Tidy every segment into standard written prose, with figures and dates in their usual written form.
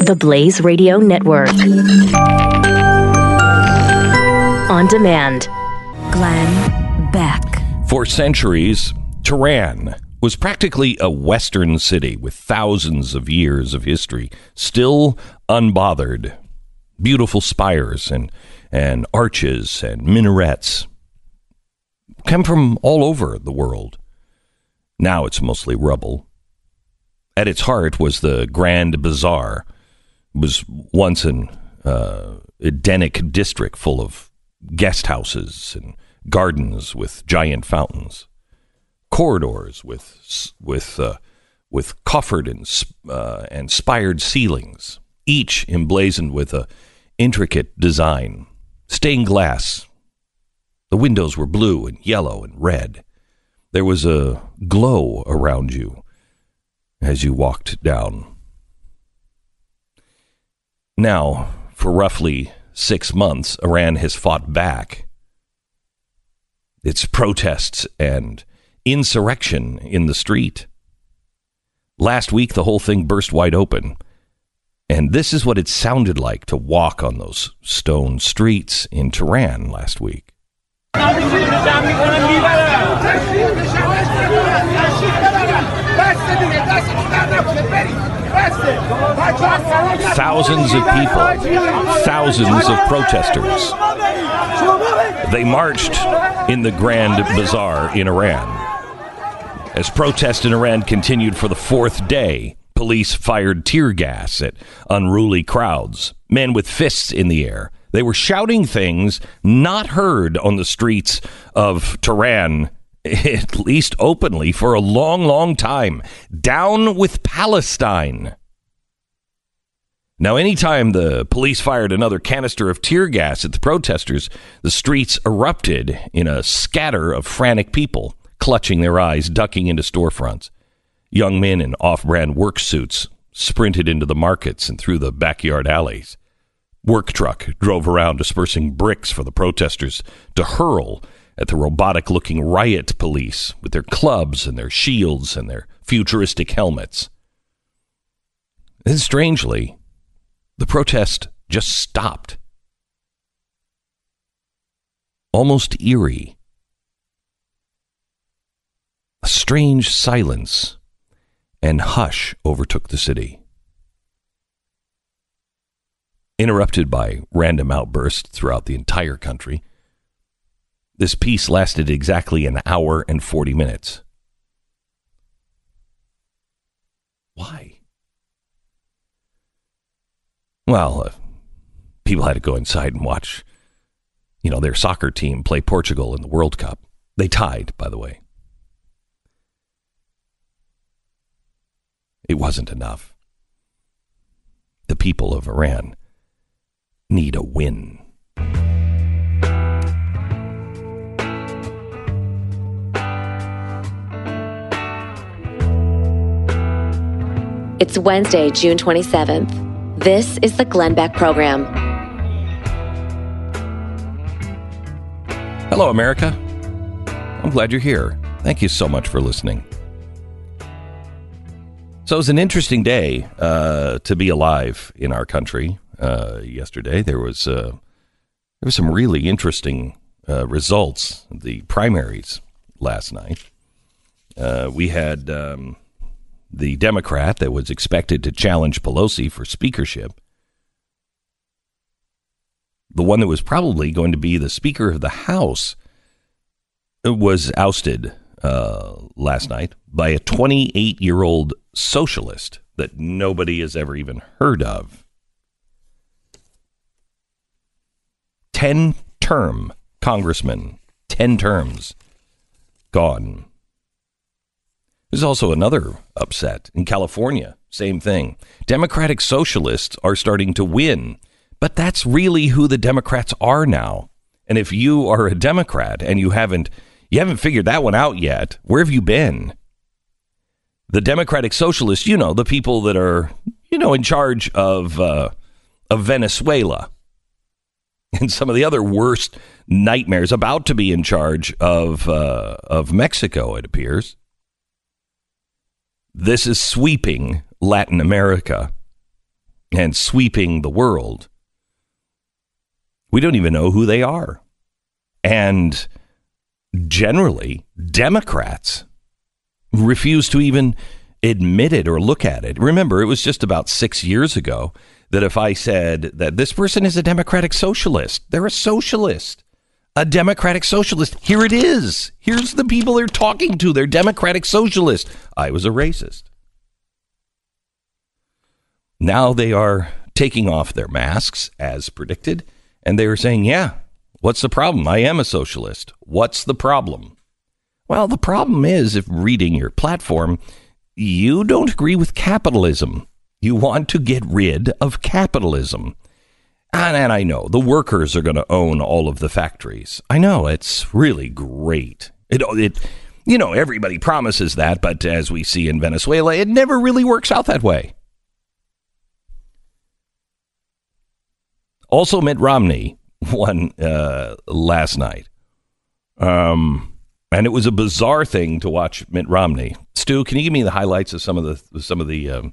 The Blaze Radio Network. On demand. Glenn Beck. For centuries, Tehran was practically a Western city with thousands of years of history, still unbothered. Beautiful spires and arches and minarets come from all over the world. Now it's mostly rubble. At its heart was the Grand Bazaar. It was once an Edenic district full of guest houses and gardens with giant fountains, corridors with coffered and spired ceilings, each emblazoned with a intricate design, stained glass. The windows were blue and yellow and red. There was a glow around you as you walked down. Now, for roughly 6 months, Iran has fought back. Its protests and insurrection in the street. Last week, the whole thing burst wide open. And this is what it sounded like to walk on those stone streets in Tehran last week. Thousands of people, thousands of protesters. They marched in the Grand Bazaar in Iran. As protests in Iran continued for the fourth day, police fired tear gas at unruly crowds, men with fists in the air. They were shouting things not heard on the streets of Tehran, at least openly, for a long, long time. Down with Palestine. Now, anytime the police fired another canister of tear gas at the protesters, the streets erupted in a scatter of frantic people, clutching their eyes, ducking into storefronts. Young men in off-brand work suits sprinted into the markets and through the backyard alleys. Work truck drove around dispersing bricks for the protesters to hurl at the robotic-looking riot police with their clubs and their shields and their futuristic helmets. And strangely, the protest just stopped. Almost eerie. A strange silence and hush overtook the city, interrupted by random outbursts throughout the entire country. This peace lasted exactly an hour and 40 minutes. Why? Well, people had to go inside and watch, their soccer team play Portugal in the World Cup. They tied, by the way. It wasn't enough. The people of Iran need a win. It's Wednesday, June 27th. This is the Glenn Beck Program. Hello, America. I'm glad you're here. Thank you so much for listening. So it was an interesting day to be alive in our country. Yesterday, there was some really interesting results. The primaries last night, we had the Democrat that was expected to challenge Pelosi for speakership. The one that was probably going to be the Speaker of the House was ousted last night by a 28-year-old socialist that nobody has ever even heard of. 10-term congressman, 10 terms gone. There's also another upset in California. Same thing. Democratic socialists are starting to win, but that's really who the Democrats are now. And if you are a Democrat and you haven't figured that one out yet, where have you been? The Democratic socialists, the people that are, in charge of Venezuela. And some of the other worst nightmares, about to be in charge of Mexico, it appears. This is sweeping Latin America. and sweeping the world, we don't even know who they are. And generally, Democrats refuse to even admit it or look at it. Remember, it was just about 6 years ago that if I said that this person is a democratic socialist, they're a socialist, a democratic socialist. Here it is. Here's the people they're talking to. They're democratic socialists. I was a racist. Now they are taking off their masks as predicted, and they are saying, yeah, what's the problem? I am a socialist. What's the problem? Well, the problem is, if reading your platform, you don't agree with capitalism. You want to get rid of capitalism. And I know the workers are going to own all of the factories. I know it's really great. It everybody promises that. But as we see in Venezuela, it never really works out that way. Also, Mitt Romney won last night. And it was a bizarre thing to watch Mitt Romney. Stu, can you give me the highlights of some of the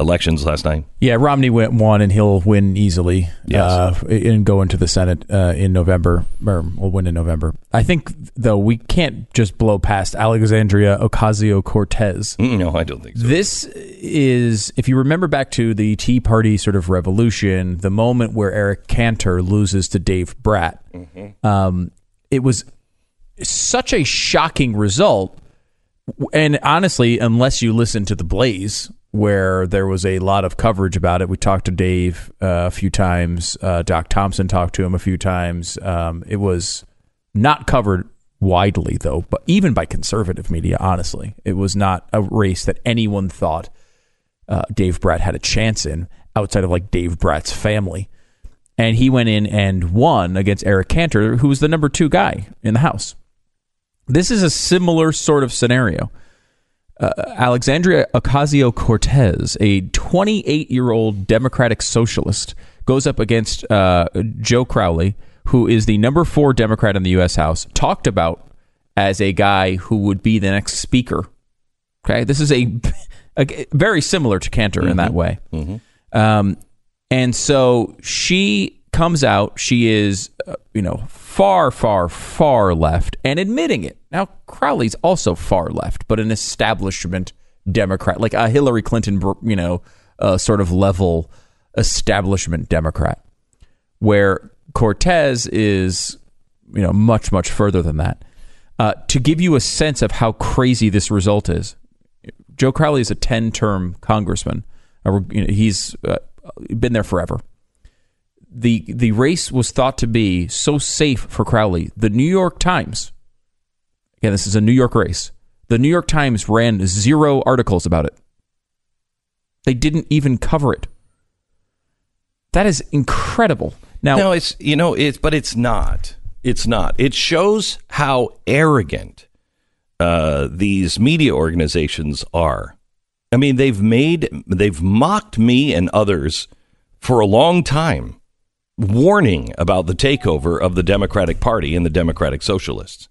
elections last night? Yeah, Romney won, and he'll win easily. Yes. And go into the Senate in November, or will win in November. I think, though, we can't just blow past Alexandria Ocasio-Cortez. No, I don't think so. This is, if you remember back to the Tea Party sort of revolution, the moment where Eric Cantor loses to Dave Brat, mm-hmm. It was such a shocking result. And honestly, unless you listen to The Blaze, where there was a lot of coverage about it. We talked to Dave a few times. Doc Thompson talked to him a few times. It was not covered widely, though, but even by conservative media, honestly. It was not a race that anyone thought Dave Brat had a chance in, outside of, like, Dave Brat's family. And he went in and won against Eric Cantor, who was the number 2 guy in the House. This is a similar sort of scenario. Alexandria Ocasio-Cortez, a 28-year-old Democratic socialist, goes up against Joe Crowley, who is the number 4 Democrat in the U.S. House, talked about as a guy who would be the next speaker. Okay, this is a very similar to Cantor, mm-hmm. in that way. Mm-hmm. And so she comes out. She is, far, far, far left and admitting it. Now, Crowley's also far left, but an establishment Democrat, like a Hillary Clinton, sort of level establishment Democrat, where Cortez is, much, much further than that. To give you a sense of how crazy this result is, Joe Crowley is a 10-term congressman. He's been there forever. The race was thought to be so safe for Crowley. The New York Times, again, this is a New York race, the New York Times ran 0 articles about it. They didn't even cover it. That is incredible. Now, no, it's not. It's not. It shows how arrogant these media organizations are. I mean, they've mocked me and others for a long time, warning about the takeover of the Democratic Party and the Democratic Socialists.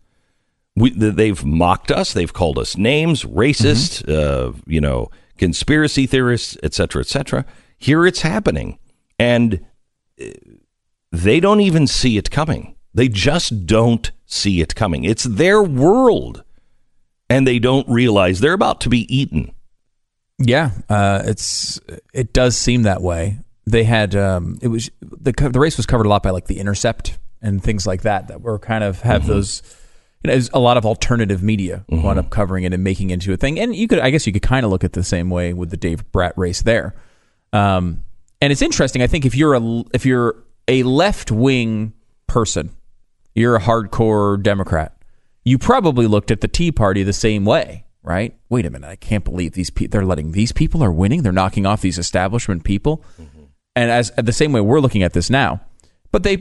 They've mocked us. They've called us names, racist, mm-hmm. Conspiracy theorists, et cetera, et cetera. Here it's happening. And they don't even see it coming. They just don't see it coming. It's their world. And they don't realize they're about to be eaten. Yeah, it does seem that way. They had the race was covered a lot by, like, The Intercept and things like that were kind of have mm-hmm. those, a lot of alternative media mm-hmm. wound up covering it and making it into a thing. And I guess you could kind of look at the same way with the Dave Brat race there. And it's interesting. I think if you're a left wing person, you're a hardcore Democrat, you probably looked at the Tea Party the same way. Right? Wait a minute. I can't believe these people, they're letting these people are winning. They're knocking off these establishment people. Mm-hmm. And as the same way we're looking at this now, but they,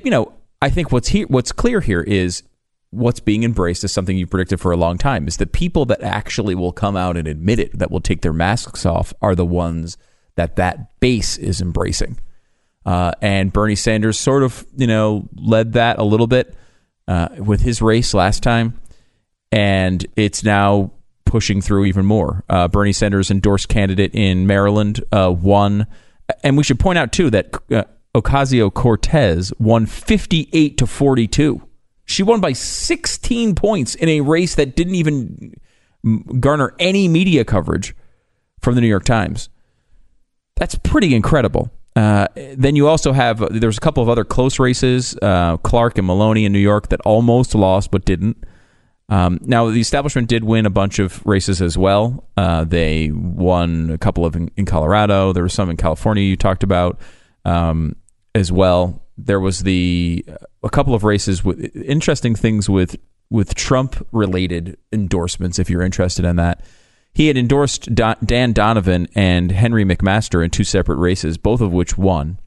I think what's clear here is what's being embraced is something you predicted for a long time, is the people that actually will come out and admit it, that will take their masks off, are the ones that base is embracing. And Bernie Sanders sort of, led that a little bit with his race last time. And it's now pushing through even more. Bernie Sanders, endorsed candidate in Maryland, won And we should point out, too, that Ocasio-Cortez won 58-42. She won by 16 points in a race that didn't even garner any media coverage from the New York Times. That's pretty incredible. Then you also have, there's a couple of other close races, Clark and Maloney in New York that almost lost but didn't. Now, the establishment did win a bunch of races as well. They won a couple of in Colorado. There were some in California you talked about as well. There was a couple of races with interesting things with Trump-related endorsements, if you're interested in that. He had endorsed Dan Donovan and Henry McMaster in two separate races, both of which won.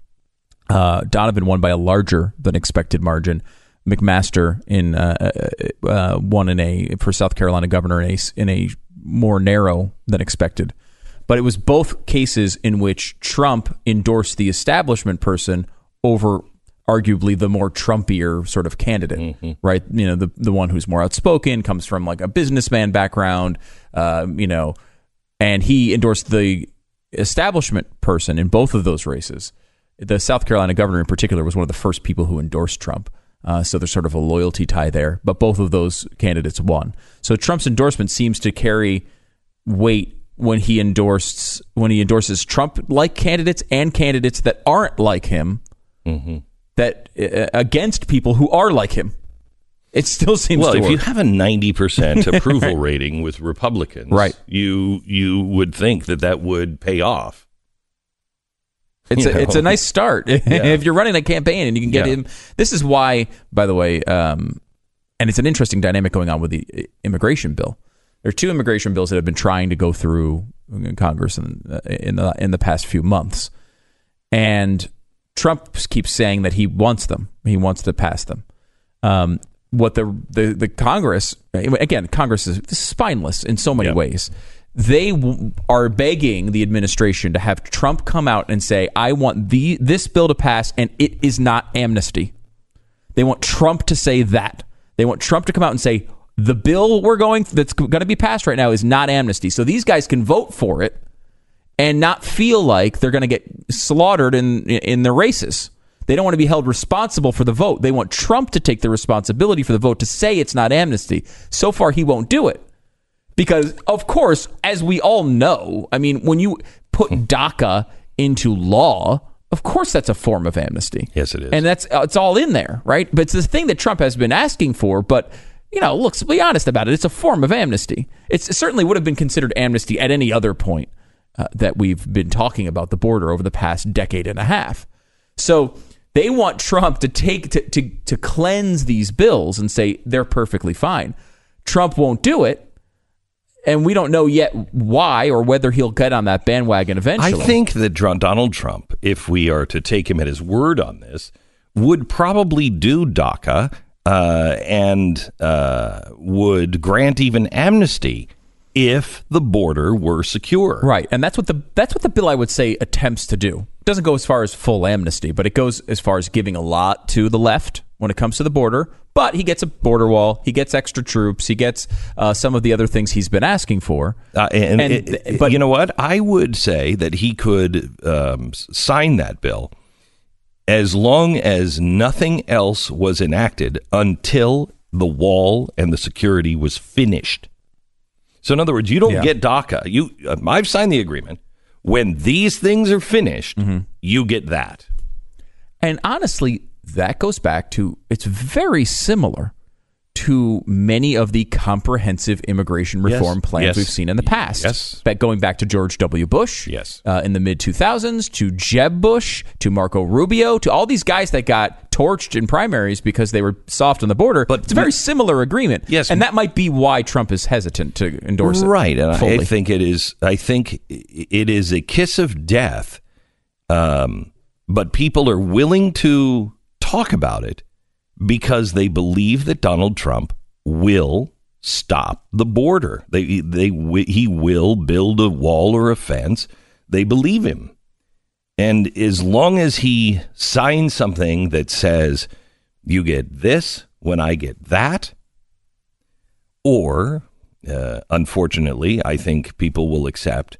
Donovan won by a larger than expected margin. McMaster won for South Carolina governor in a more narrow than expected. But it was both cases in which Trump endorsed the establishment person over arguably the more Trumpier sort of candidate, mm-hmm. right? You know, the one who's more outspoken, comes from like a businessman background, and he endorsed the establishment person in both of those races. The South Carolina governor in particular was one of the first people who endorsed Trump. So there's sort of a loyalty tie there, but both of those candidates won. So Trump's endorsement seems to carry weight when he endorses Trump-like candidates and candidates that aren't like him. Mm-hmm. That against people who are like him, it still seems to work. Well, if you have a 90% approval right. rating with Republicans, right. you would think that would pay off. It's a nice start. Yeah. If you're running a campaign and you can get yeah. him. This is why, by the way, and it's an interesting dynamic going on with the immigration bill. There are two immigration bills that have been trying to go through in Congress in the past few months. And Trump keeps saying that he wants them. He wants to pass them. What the Congress, again, Congress is spineless in so many yeah. ways. They are begging the administration to have Trump come out and say, I want this bill to pass, and it is not amnesty. They want Trump to say that. They want Trump to come out and say, the bill that's going to be passed right now is not amnesty. So these guys can vote for it and not feel like they're going to get slaughtered in their races. They don't want to be held responsible for the vote. They want Trump to take the responsibility for the vote, to say it's not amnesty. So far, he won't do it. Because, of course, as we all know, I mean, when you put DACA into law, of course that's a form of amnesty. Yes, it is. And that's it's all in there, right? But it's the thing that Trump has been asking for, but... You know, look, to be honest about it, it's a form of amnesty. It certainly would have been considered amnesty at any other point that we've been talking about the border over the past decade and a half. So they want Trump to take to cleanse these bills and say they're perfectly fine. Trump won't do it. And we don't know yet why or whether he'll get on that bandwagon eventually. I think that Donald Trump, if we are to take him at his word on this, would probably do DACA. And would grant even amnesty if the border were secure. Right, and that's what the bill, I would say, attempts to do. It doesn't go as far as full amnesty, but it goes as far as giving a lot to the left when it comes to the border. But he gets a border wall, he gets extra troops, he gets some of the other things he's been asking for. But you know what? I would say that he could sign that bill as long as nothing else was enacted until the wall and the security was finished. So in other words, you don't yeah. get DACA. I've signed the agreement. When these things are finished, mm-hmm. you get that. And honestly, that goes back to, it's very similar to many of the comprehensive immigration reform yes. plans yes. we've seen in the past. Yes. Going back to George W. Bush yes. In the mid-2000s, to Jeb Bush, to Marco Rubio, to all these guys that got torched in primaries because they were soft on the border. But it's a very similar agreement. Yes. And that might be why Trump is hesitant to endorse right. it. Right. And I think it is a kiss of death. But people are willing to talk about it because they believe that Donald Trump will stop the border. He will build a wall or a fence. They believe him. And as long as he signs something that says, you get this when I get that, or, unfortunately, I think people will accept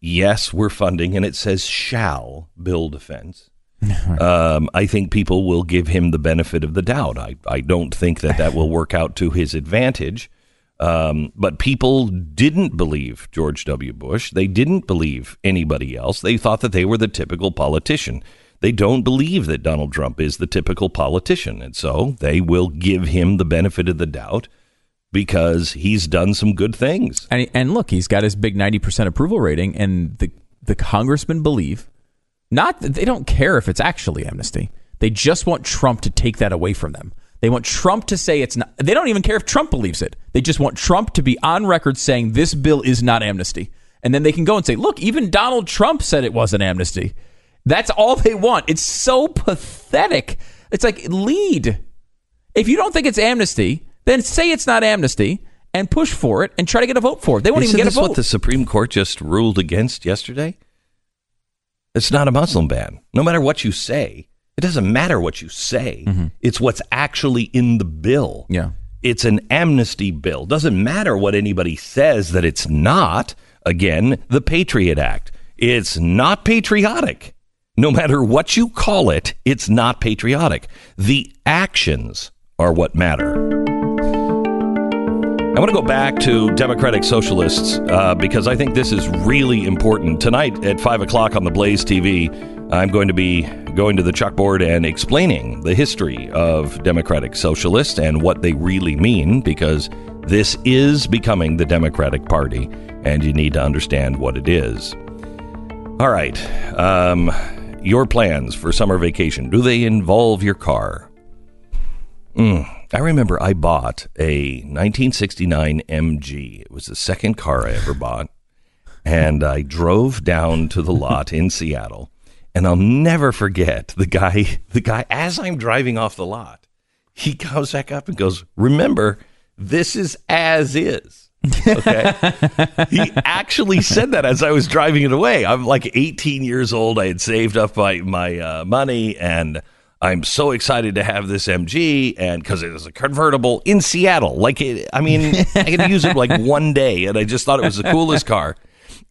Yes, we're funding, and it says shall build a fence. I think people will give him the benefit of the doubt. I don't think that that will work out to his advantage. But people didn't believe George W. Bush. They didn't believe anybody else. They thought that they were the typical politician. They don't believe that Donald Trump is the typical politician. And so they will give him the benefit of the doubt because he's done some good things. And look, he's got his big 90% approval rating, and the congressmen believe. Not that they don't care if it's actually amnesty. They just want Trump to take that away from them. They want Trump to say it's not. They don't even care if Trump believes it. They just want Trump to be on record saying this bill is not amnesty. And then they can go and say, look, even Donald Trump said it wasn't amnesty. That's all they want. It's so pathetic. It's like, lead. If you don't think it's amnesty, then say it's not amnesty and push for it and try to get a vote for it. They won't even get a vote. Isn't this what the Supreme Court just ruled against yesterday? It's not a Muslim ban. No matter what you say, it doesn't matter what you say. Mm-hmm. It's what's actually in the bill. Yeah. It's an amnesty bill. Doesn't matter what anybody says that it's not. Again, the Patriot Act. It's not patriotic. No matter what you call it, it's not patriotic. The actions are what matter. I want to go back to Democratic Socialists because I think this is really important. Tonight at 5 o'clock on the Blaze TV, I'm going to be going to the chalkboard and explaining the history of Democratic Socialists and what they really mean, because this is becoming the Democratic Party, and you need to understand what it is. All right. Your plans for summer vacation, do they involve your car? I remember I bought a 1969 MG. It was the second car I ever bought. And I drove down to the lot in Seattle. And I'll never forget the guy, as I'm driving off the lot, he comes back up and goes, remember, this is as is. Okay. He actually said that as I was driving it away. I'm like 18 years old. I had saved up my money, and I'm so excited to have this MG, and because it is a convertible in Seattle. I could use it like one day, and I just thought it was the coolest car.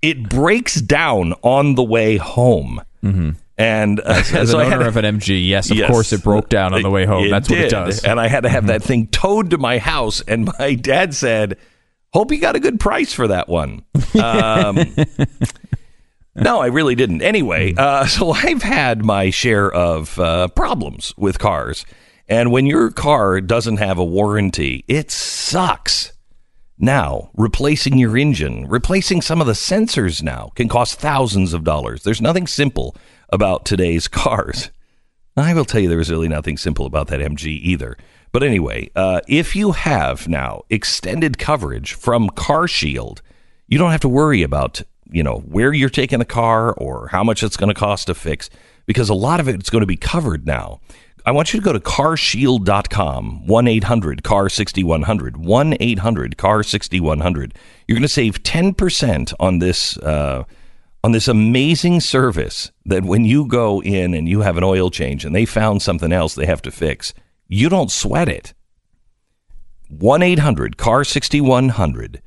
It breaks down on the way home. Mm-hmm. And as an owner of an MG, yes, of course, it broke down on the way home. That's what it does. And I had to have that thing towed to my house, and my dad said, hope you got a good price for that one. No, I really didn't. Anyway, so I've had my share of problems with cars. And when your car doesn't have a warranty, it sucks. Now, replacing your engine, replacing some of the sensors now can cost thousands of dollars. There's nothing simple about today's cars. I will tell you there was really nothing simple about that MG either. But anyway, if you have now extended coverage from CarShield, you don't have to worry about where you're taking the car or how much it's going to cost to fix, because a lot of it's going to be covered now. I want you to go to carshield.com, 1-800-CAR-6100, 1-800-CAR-6100. You're going to save 10% on this amazing service that when you go in and you have an oil change and they found something else they have to fix, you don't sweat it. 1-800-CAR-6100.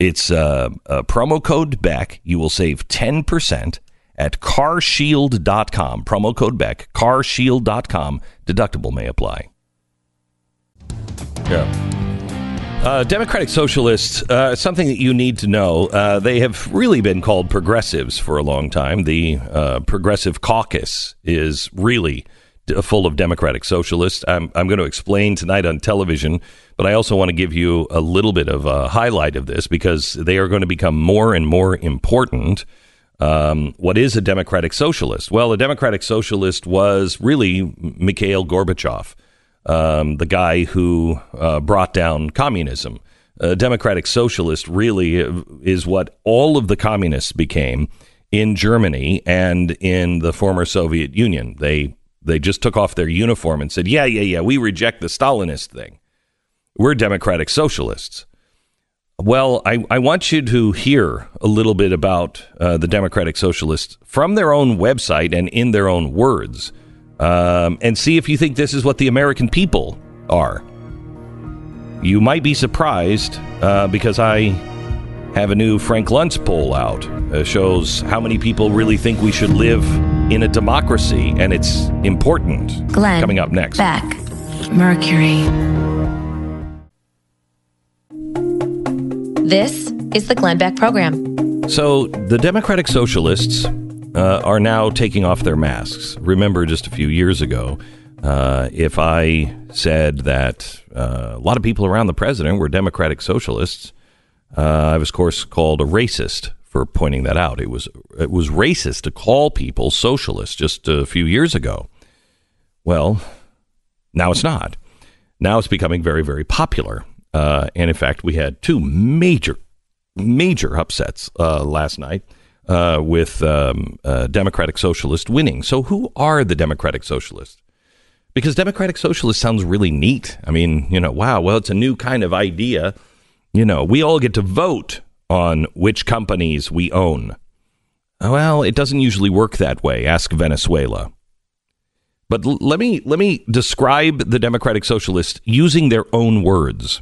It's a promo code Beck. You will save 10% at carshield.com. Promo code Beck, carshield.com. Deductible may apply. Yeah. Democratic Socialists, something that you need to know, they have really been called progressives for a long time. The Progressive Caucus is really full of Democratic Socialists. I'm going to explain tonight on television, but I also want to give you a little bit of a highlight of this because they are going to become more and more important. What is a Democratic Socialist? Well, a Democratic Socialist was really Mikhail Gorbachev, the guy who brought down communism. A Democratic Socialist really is what all of the communists became in Germany and in the former Soviet Union. They just took off their uniform and said, yeah, we reject the Stalinist thing. We're Democratic Socialists. Well, I want you to hear a little bit about the Democratic Socialists from their own website and in their own words, and see if you think this is what the American people are. You might be surprised because I have a new Frank Luntz poll out. Shows how many people really think we should live in a democracy, and it's important. Glenn, coming up next. Beck, Mercury. This is the Glenn Beck Program. So the Democratic Socialists are now taking off their masks. Remember, just a few years ago, if I said that a lot of people around the president were Democratic Socialists, I was, of course, called a racist for pointing that out. It was racist to call people socialists just a few years ago. Well, now it's not. Now it's becoming very, very popular. And in fact, we had two major upsets last night with Democratic Socialists winning. So who are the Democratic Socialists? Because Democratic Socialist sounds really neat. I mean, wow, well, it's a new kind of idea. We all get to vote on which companies we own. Well, it doesn't usually work that way. Ask Venezuela. But let me describe the Democratic Socialists using their own words.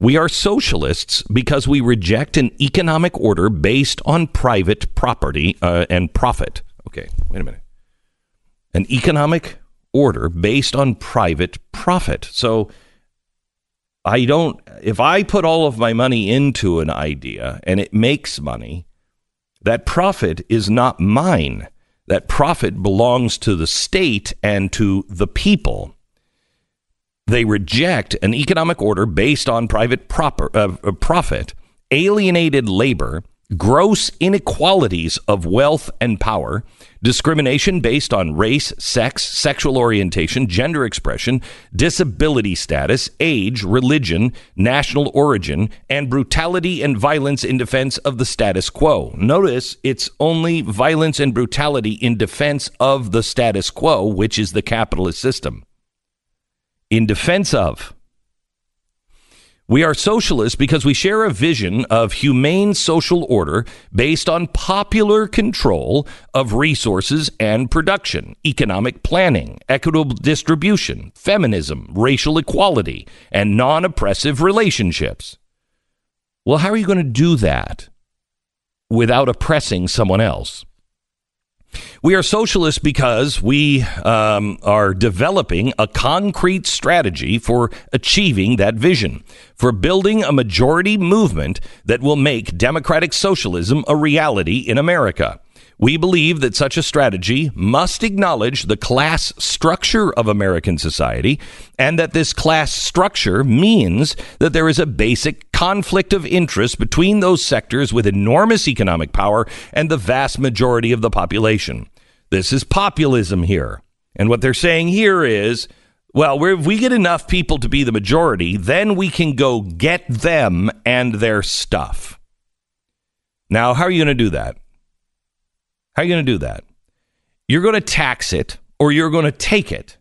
We are socialists because we reject an economic order based on private property and profit. Okay, wait a minute. An economic order based on private profit. So if I put all of my money into an idea and it makes money, that profit is not mine. That profit belongs to the state and to the people. They reject an economic order based on private profit, alienated labor, gross inequalities of wealth and power, discrimination based on race, sex, sexual orientation, gender expression, disability status, age, religion, national origin, and brutality and violence in defense of the status quo. Notice it's only violence and brutality in defense of the status quo, which is the capitalist system. In defense of. We are socialists because we share a vision of humane social order based on popular control of resources and production, economic planning, equitable distribution, feminism, racial equality, and non-oppressive relationships. Well, how are you going to do that without oppressing someone else? We are socialists because we are developing a concrete strategy for achieving that vision, for building a majority movement that will make democratic socialism a reality in America. We believe that such a strategy must acknowledge the class structure of American society, and that this class structure means that there is a basic conflict of interest between those sectors with enormous economic power and the vast majority of the population. This is populism here. And what they're saying here is, well, if we get enough people to be the majority, then we can go get them and their stuff. Now, how are you going to do that? How are you going to do that? You're going to tax it, or you're going to take it.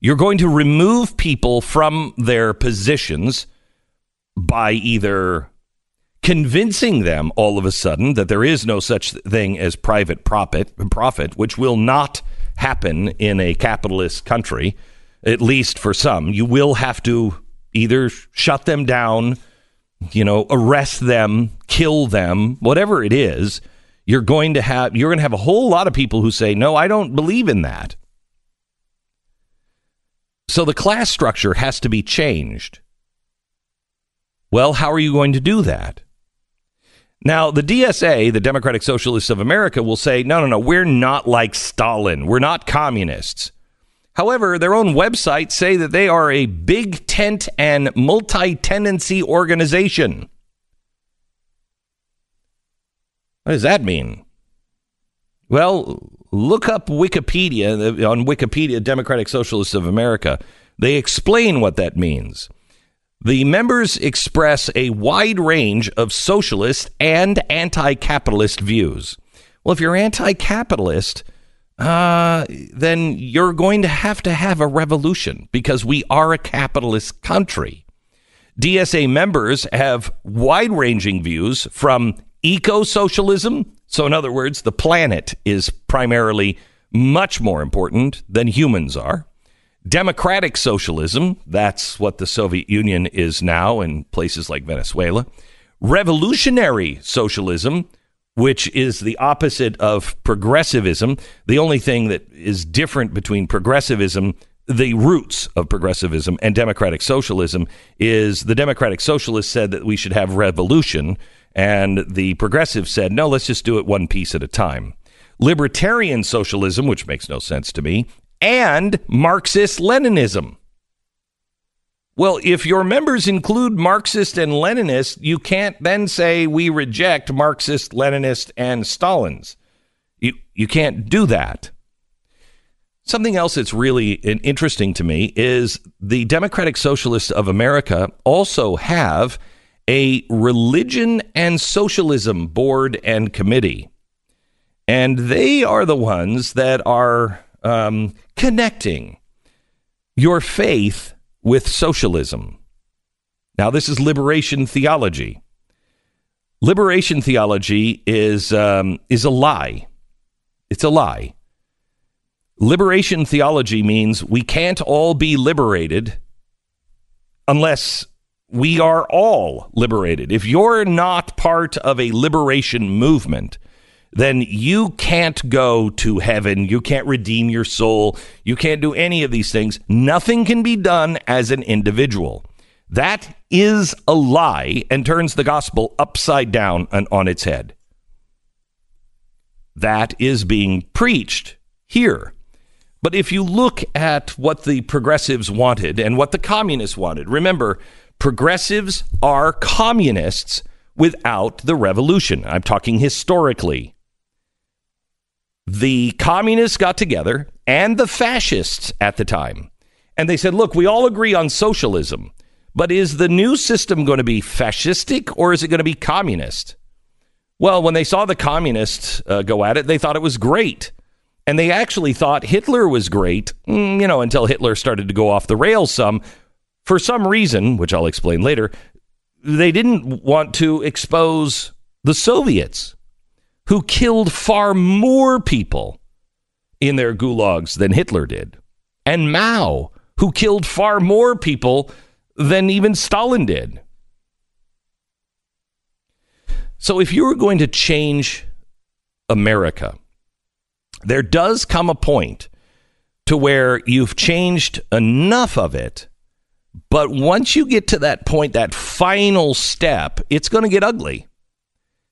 You're going to remove people from their positions by either convincing them all of a sudden that there is no such thing as private profit, which will not happen in a capitalist country, at least for some. You will have to either shut them down, arrest them, kill them, whatever it is. You're going to have a whole lot of people who say, no, I don't believe in that. So the class structure has to be changed. Well, how are you going to do that? Now, the DSA, the Democratic Socialists of America, will say, no, we're not like Stalin. We're not communists. However, their own websites say that they are a big tent and multi-tenancy organization. What does that mean? Well, look up Wikipedia. On Wikipedia, Democratic Socialists of America, they explain what that means. The members express a wide range of socialist and anti-capitalist views. Well, if you're anti-capitalist, then you're going to have a revolution, because we are a capitalist country. DSA members have wide-ranging views from eco-socialism. So in other words, the planet is primarily much more important than humans are. Democratic socialism, that's what the Soviet Union is now in places like Venezuela. revolutionary socialism, which is the opposite of progressivism. The only thing that is different between progressivism, the roots of progressivism, and democratic socialism is the democratic socialists said that we should have revolution, and the progressives said, no, let's just do it one piece at a time. Libertarian socialism, which makes no sense to me, and Marxist-Leninism. Well, if your members include Marxist and Leninists, you can't then say we reject Marxist, Leninist, and Stalins. You can't do that. Something else that's really interesting to me is the Democratic Socialists of America also have a religion and socialism board and committee. And they are the ones that are connecting your faith with socialism. Now, this is liberation theology. Liberation theology is a lie. It's a lie. Liberation theology means we can't all be liberated unless we are all liberated. If you're not part of a liberation movement, then you can't go to heaven. You can't redeem your soul. You can't do any of these things. Nothing can be done as an individual. That is a lie and turns the gospel upside down and on its head. That is being preached here. But if you look at what the progressives wanted and what the communists wanted, remember, progressives are communists without the revolution. I'm talking historically. The communists got together and the fascists at the time, and they said, look, we all agree on socialism, but is the new system going to be fascistic or is it going to be communist? Well, when they saw the communists go at it, they thought it was great. And they actually thought Hitler was great, you know, until Hitler started to go off the rails some. For some reason, which I'll explain later, they didn't want to expose the Soviets, who killed far more people in their gulags than Hitler did, and Mao, who killed far more people than even Stalin did. So if you were going to change America, there does come a point to where you've changed enough of it, but once you get to that point, that final step, it's going to get ugly.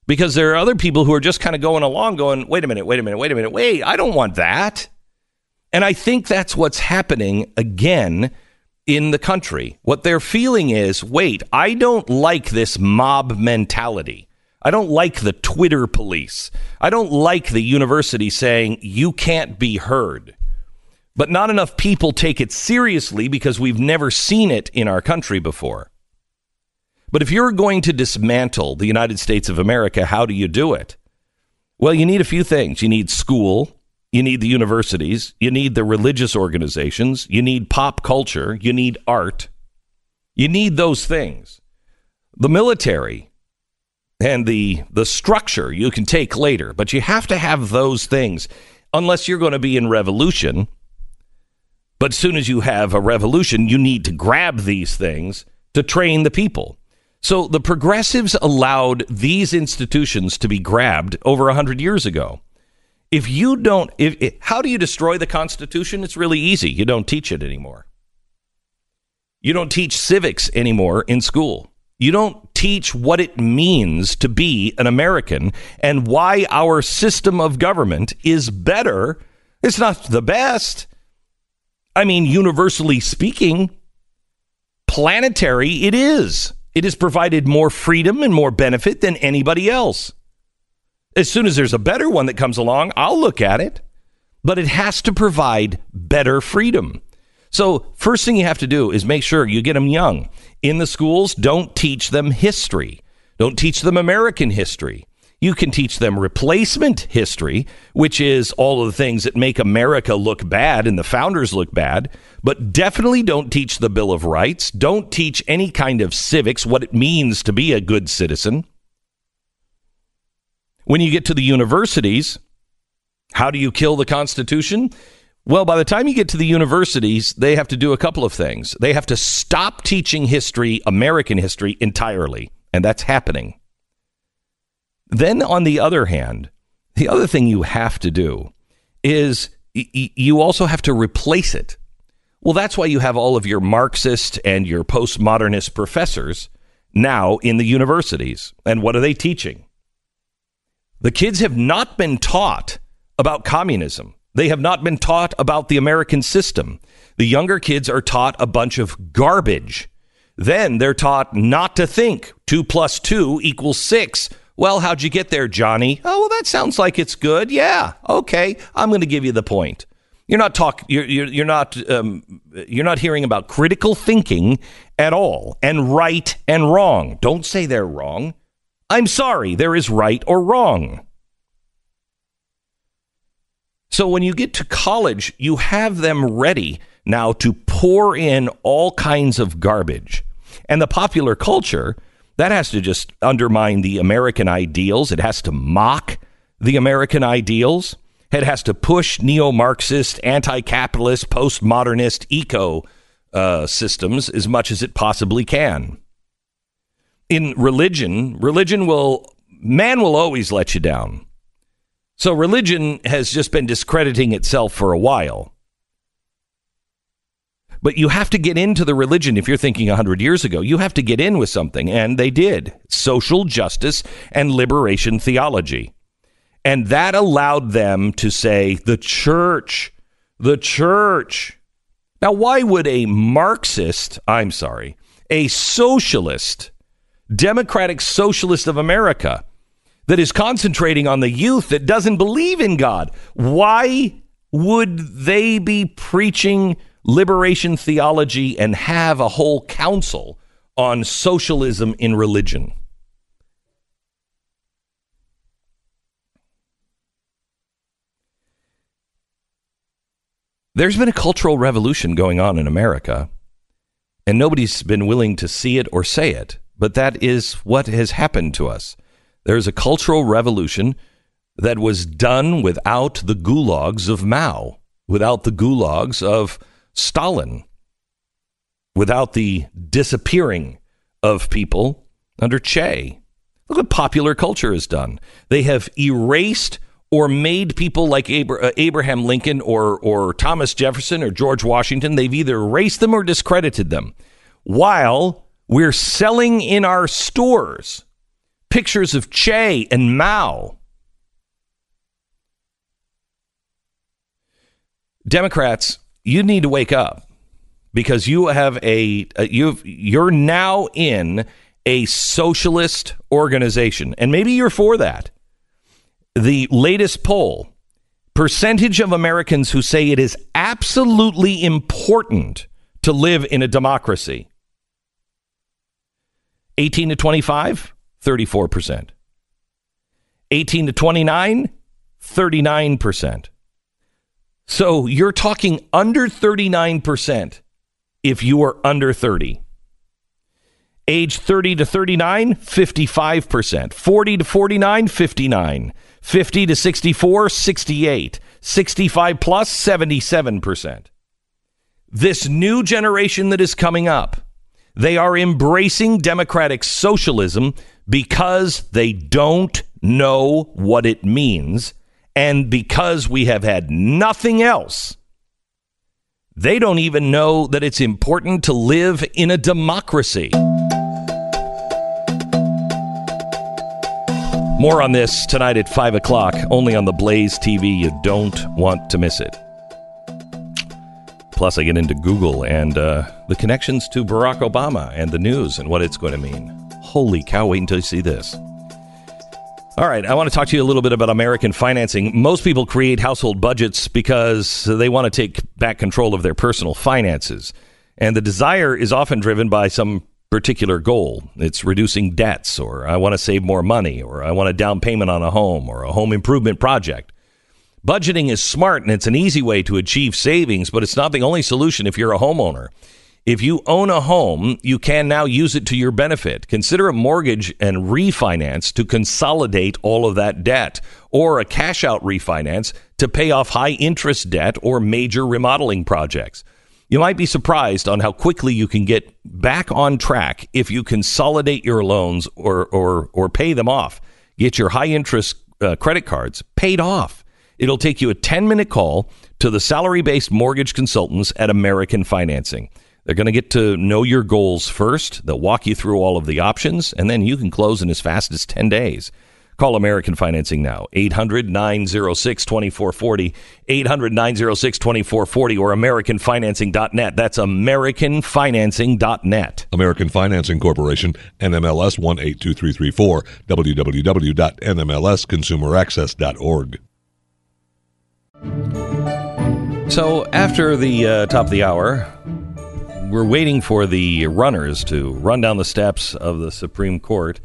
Because there are other people who are just kind of going along going, wait a minute, I don't want that. And I think that's what's happening again in the country. What they're feeling is, wait, I don't like this mob mentality. I don't like the Twitter police. I don't like the university saying you can't be heard. But not enough people take it seriously because we've never seen it in our country before. But if you're going to dismantle the United States of America, how do you do it? Well, you need a few things. You need school. You need the universities. You need the religious organizations. You need pop culture. You need art. You need those things. The military and the structure you can take later, but you have to have those things unless you're going to be in revolution. But as soon as you have a revolution, you need to grab these things to train the people. So the progressives allowed these institutions to be grabbed over 100 years ago. If you don't, how do you destroy the Constitution? It's really easy. You don't teach it anymore. You don't teach civics anymore in school. You don't teach what it means to be an American and why our system of government is better. It's not the best. I mean, universally speaking, planetary, it is. It has provided more freedom and more benefit than anybody else. As soon as there's a better one that comes along, I'll look at it. But it has to provide better freedom. So first thing you have to do is make sure you get them young. In the schools, don't teach them history. Don't teach them American history. You can teach them replacement history, which is all of the things that make America look bad and the founders look bad, but definitely don't teach the Bill of Rights. Don't teach any kind of civics, what it means to be a good citizen. When you get to the universities, how do you kill the Constitution? Well, by the time you get to the universities, they have to do a couple of things. They have to stop teaching history, American history, entirely. And that's happening. Then, on the other hand, the other thing you have to do is you also have to replace it. Well, that's why you have all of your Marxist and your postmodernist professors now in the universities. And what are they teaching? The kids have not been taught about communism. They have not been taught about the American system. The younger kids are taught a bunch of garbage. Then they're taught not to think. 2 + 2 = 6. Well, how'd you get there, Johnny? Oh, well, that sounds like it's good. Yeah. Okay. I'm going to give you the point. You're not hearing about critical thinking at all, and right and wrong. Don't say they're wrong. I'm sorry. There is right or wrong. So when you get to college, you have them ready now to pour in all kinds of garbage. And the popular culture, that has to just undermine the American ideals. It has to mock the American ideals. It has to push neo-Marxist, anti-capitalist, postmodernist eco systems as much as it possibly can. In religion will always let you down. So religion has just been discrediting itself for a while. But you have to get into the religion. If you're thinking 100 years ago, you have to get in with something. And they did. Social justice and liberation theology. And that allowed them to say the church. Now, why would a Marxist, a socialist, Democratic Socialist of America that is concentrating on the youth that doesn't believe in God, why would they be preaching liberation theology and have a whole council on socialism in religion? There's been a cultural revolution going on in America, and nobody's been willing to see it or say it, but that is what has happened to us. There's a cultural revolution that was done without the gulags of Mao, without the gulags of Stalin, without the disappearing of people under Che. Look what popular culture has done. They have erased or made people like Abraham Lincoln or Thomas Jefferson or George Washington. They've either erased them or discredited them, while we're selling in our stores pictures of Che and Mao. Democrats, you need to wake up, because you have you're now in a socialist organization, and maybe you're for that. The latest poll, percentage of Americans who say it is absolutely important to live in a democracy. 18 to 25, 34%. 18 to 29, 39%. So you're talking under 39% if you are under 30. Age 30 to 39, 55%. 40 to 49, 59%. 50 to 64, 68%. 65 plus, 77%. This new generation that is coming up, they are embracing democratic socialism because they don't know what it means, and because we have had nothing else. They don't even know that it's important to live in a democracy. More on this tonight at 5 o'clock, only on The Blaze TV. You don't want to miss it. Plus, I get into Google and the connections to Barack Obama and the news and what it's going to mean. Holy cow, wait until you see this. All right, I want to talk to you a little bit about American financing. Most people create household budgets because they want to take back control of their personal finances. And the desire is often driven by some particular goal. It's reducing debts, or I want to save more money, or I want a down payment on a home, or a home improvement project. Budgeting is smart, and it's an easy way to achieve savings, but it's not the only solution if you're a homeowner. If you own a home, you can now use it to your benefit. Consider a mortgage and refinance to consolidate all of that debt, or a cash-out refinance to pay off high-interest debt or major remodeling projects. You might be surprised on how quickly you can get back on track if you consolidate your loans or pay them off. Get your high-interest credit cards paid off. It'll take you a 10-minute call to the salary-based mortgage consultants at American Financing. They're going to get to know your goals first. They'll walk you through all of the options, and then you can close in as fast as 10 days. Call American Financing now, 800-906-2440, 800-906-2440, or AmericanFinancing.net. That's AmericanFinancing.net. American Financing Corporation, NMLS 182334, www.nmlsconsumeraccess.org. So after the top of the hour, we're waiting for the runners to run down the steps of the Supreme Court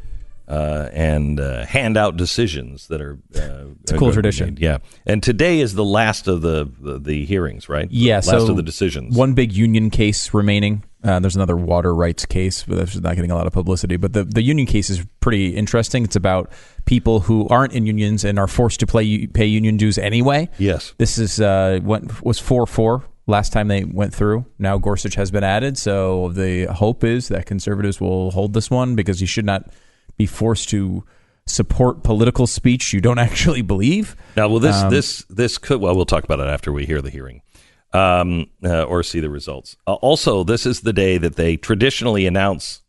and hand out decisions that are... it's a cool tradition. Yeah. And today is the last of the hearings, right? Yeah. Last of the decisions. One big union case remaining. There's another water rights case, but that's not getting a lot of publicity. But the union case is pretty interesting. It's about people who aren't in unions and are forced to pay union dues anyway. Yes. This is what was 4-4 last time they went through. Now Gorsuch has been added. So the hope is that conservatives will hold this one because you should not be forced to support political speech you don't actually believe. Now, well, this could... Well, we'll talk about it after we hear the hearing. Or see the results. Also, this is the day that they traditionally announce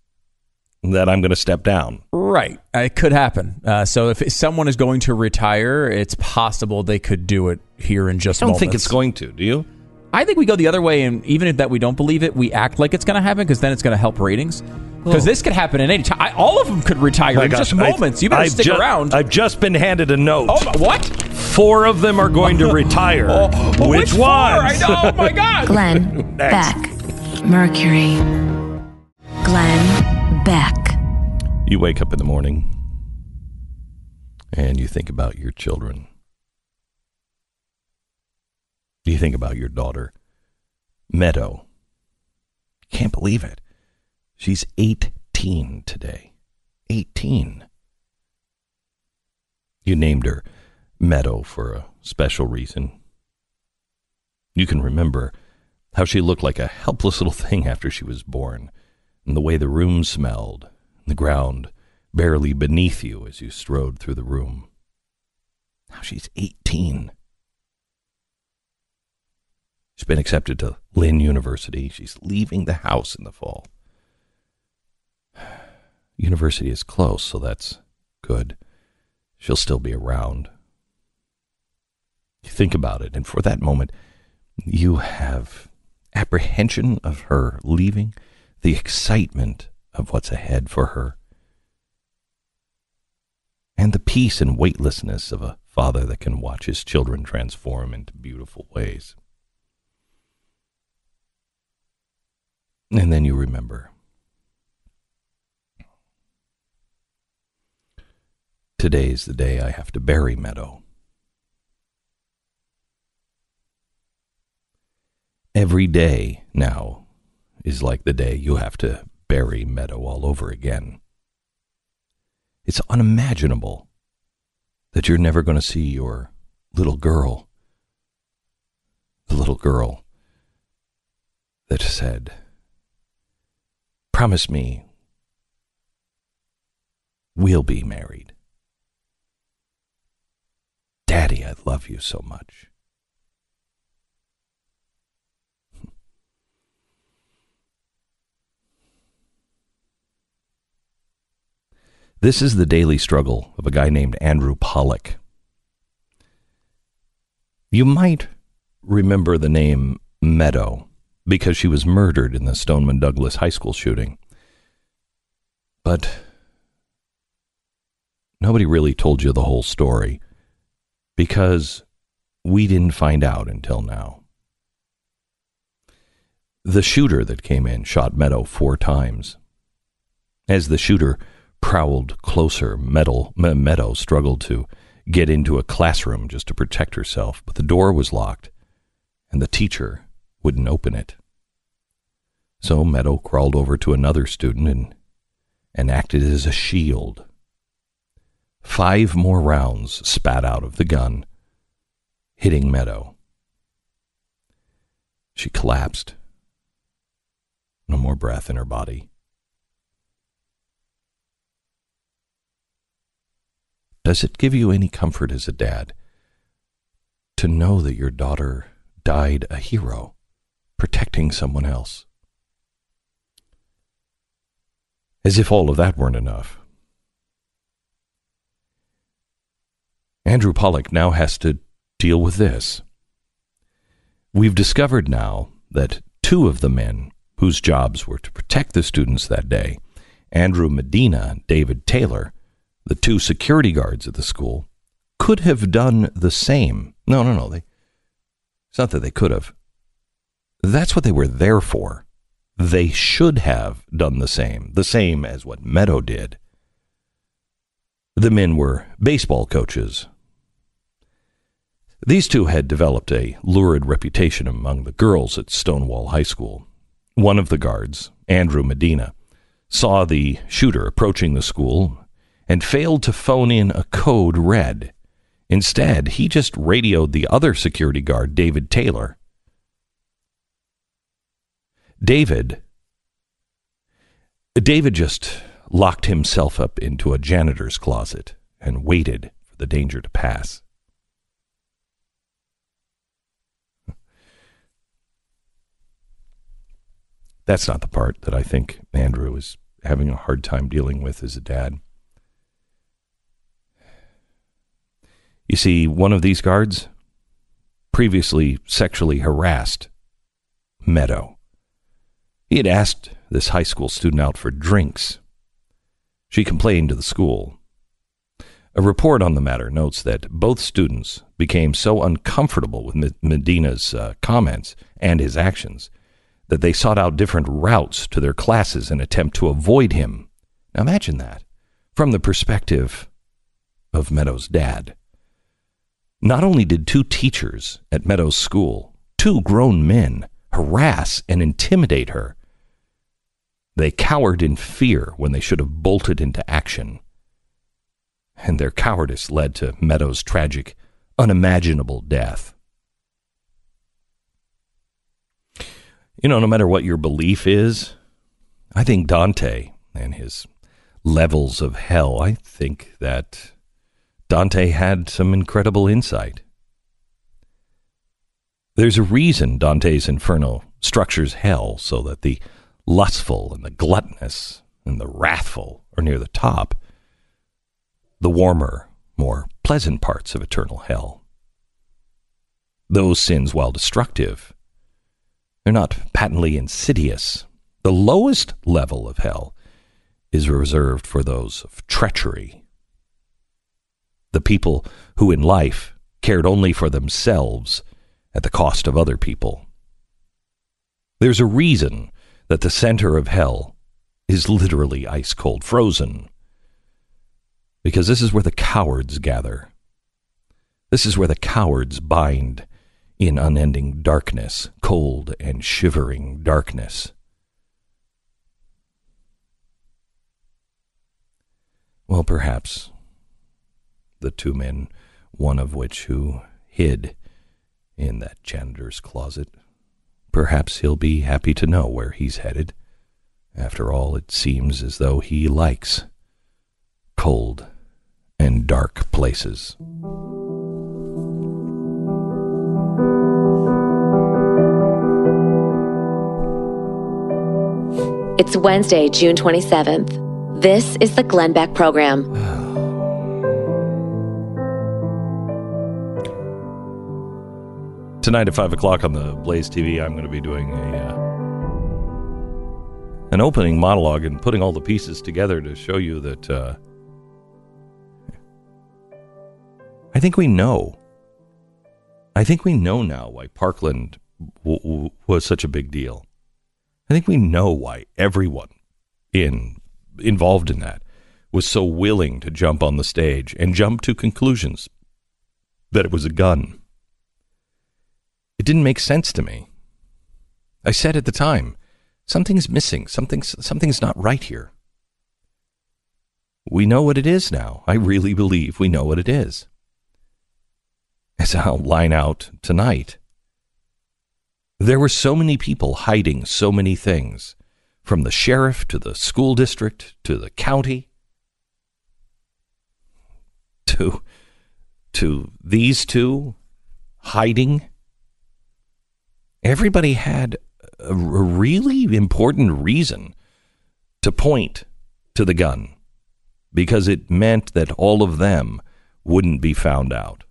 that I'm going to step down. Right. It could happen. So if someone is going to retire, it's possible they could do it here in just moments. I don't think it's going to. Do you? I think we go the other way, and even if that we don't believe it, we act like it's going to happen because then it's going to help ratings. Because this could happen at any time. All of them could retire in just moments. You better stick around. I've just been handed a note. Oh, what? 4 of them are going to retire. Which ones? Four? I know. Oh, my God. Glenn Beck. Mercury. Glenn Beck. You wake up in the morning, and you think about your children. You think about your daughter, Meadow. Can't believe it. She's 18 today. 18. You named her Meadow for a special reason. You can remember how she looked like a helpless little thing after she was born, and the way the room smelled, and the ground barely beneath you as you strode through the room. Now she's 18. She's been accepted to Lynn University. She's leaving the house in the fall. University is close, so that's good. She'll still be around. You think about it, and for that moment, you have apprehension of her leaving, the excitement of what's ahead for her, and the peace and weightlessness of a father that can watch his children transform into beautiful ways. And then you remember. Today's the day I have to bury Meadow. Every day now is like the day you have to bury Meadow all over again. It's unimaginable that you're never going to see your little girl. The little girl that said, "Promise me we'll be married. Daddy, I love you so much." This is the daily struggle of a guy named Andrew Pollack. You might remember the name Meadow because she was murdered in the Stoneman Douglas High School shooting. But nobody really told you the whole story, because we didn't find out until now. The shooter that came in shot Meadow 4 times. As the shooter prowled closer, Meadow struggled to get into a classroom just to protect herself, but the door was locked, and the teacher wouldn't open it. So Meadow crawled over to another student and acted as a shield. 5 more rounds spat out of the gun, hitting Meadow. She collapsed no more breath in her body. Does it give you any comfort as a dad to know that your daughter died a hero, protecting someone else? As if all of that weren't enough. Andrew Pollack now has to deal with this. We've discovered now that two of the men whose jobs were to protect the students that day, Andrew Medina and David Taylor, the two security guards at the school, could have done the same. No. It's not that they could have. That's what they were there for. They should have done the same as what Meadow did. The men were baseball coaches. These two had developed a lurid reputation among the girls at Stonewall High School. One of the guards, Andrew Medina, saw the shooter approaching the school and failed to phone in a code red. Instead, he just radioed the other security guard, David Taylor. David just locked himself up into a janitor's closet and waited for the danger to pass. That's not the part that I think Andrew is having a hard time dealing with as a dad. You see, one of these guards previously sexually harassed Meadow. He had asked this high school student out for drinks. She complained to the school. A report on the matter notes that both students became so uncomfortable with Medina's comments and his actions that they sought out different routes to their classes in an attempt to avoid him. Now imagine that from the perspective of Meadow's dad. Not only did two teachers at Meadow's school, two grown men, harass and intimidate her, they cowered in fear when they should have bolted into action. And their cowardice led to Meadow's tragic, unimaginable death. You know, no matter what your belief is, I think Dante and his levels of hell, I think that Dante had some incredible insight. There's a reason Dante's Inferno structures hell so that the lustful and the gluttonous and the wrathful are near the top, the warmer, more pleasant parts of eternal hell. Those sins, while destructive, they're not patently insidious. The lowest level of hell is reserved for those of treachery, the people who in life cared only for themselves at the cost of other people. There's a reason that the center of hell is literally ice cold, frozen. Because this is where the cowards gather. This is where the cowards bind in unending darkness, cold and shivering darkness. Well, perhaps the two men, one of which who hid in that janitor's closet, perhaps he'll be happy to know where he's headed. After all, it seems as though he likes cold and dark places. It's Wednesday, June 27th. This is the Glenn Beck Program. Tonight at 5 o'clock on the Blaze TV, I'm going to be doing an opening monologue and putting all the pieces together to show you that I think we know. I think we know now why Parkland was such a big deal. I think we know why everyone involved in that was so willing to jump on the stage and jump to conclusions that it was a gun. It didn't make sense to me. I said at the time, something's missing. Something's not right here. We know what it is now. I really believe we know what it is. As I'll line out tonight, there were so many people hiding so many things from the sheriff to the school district to the county to these two hiding. Everybody had a really important reason to point to the gun, because it meant that all of them wouldn't be found out.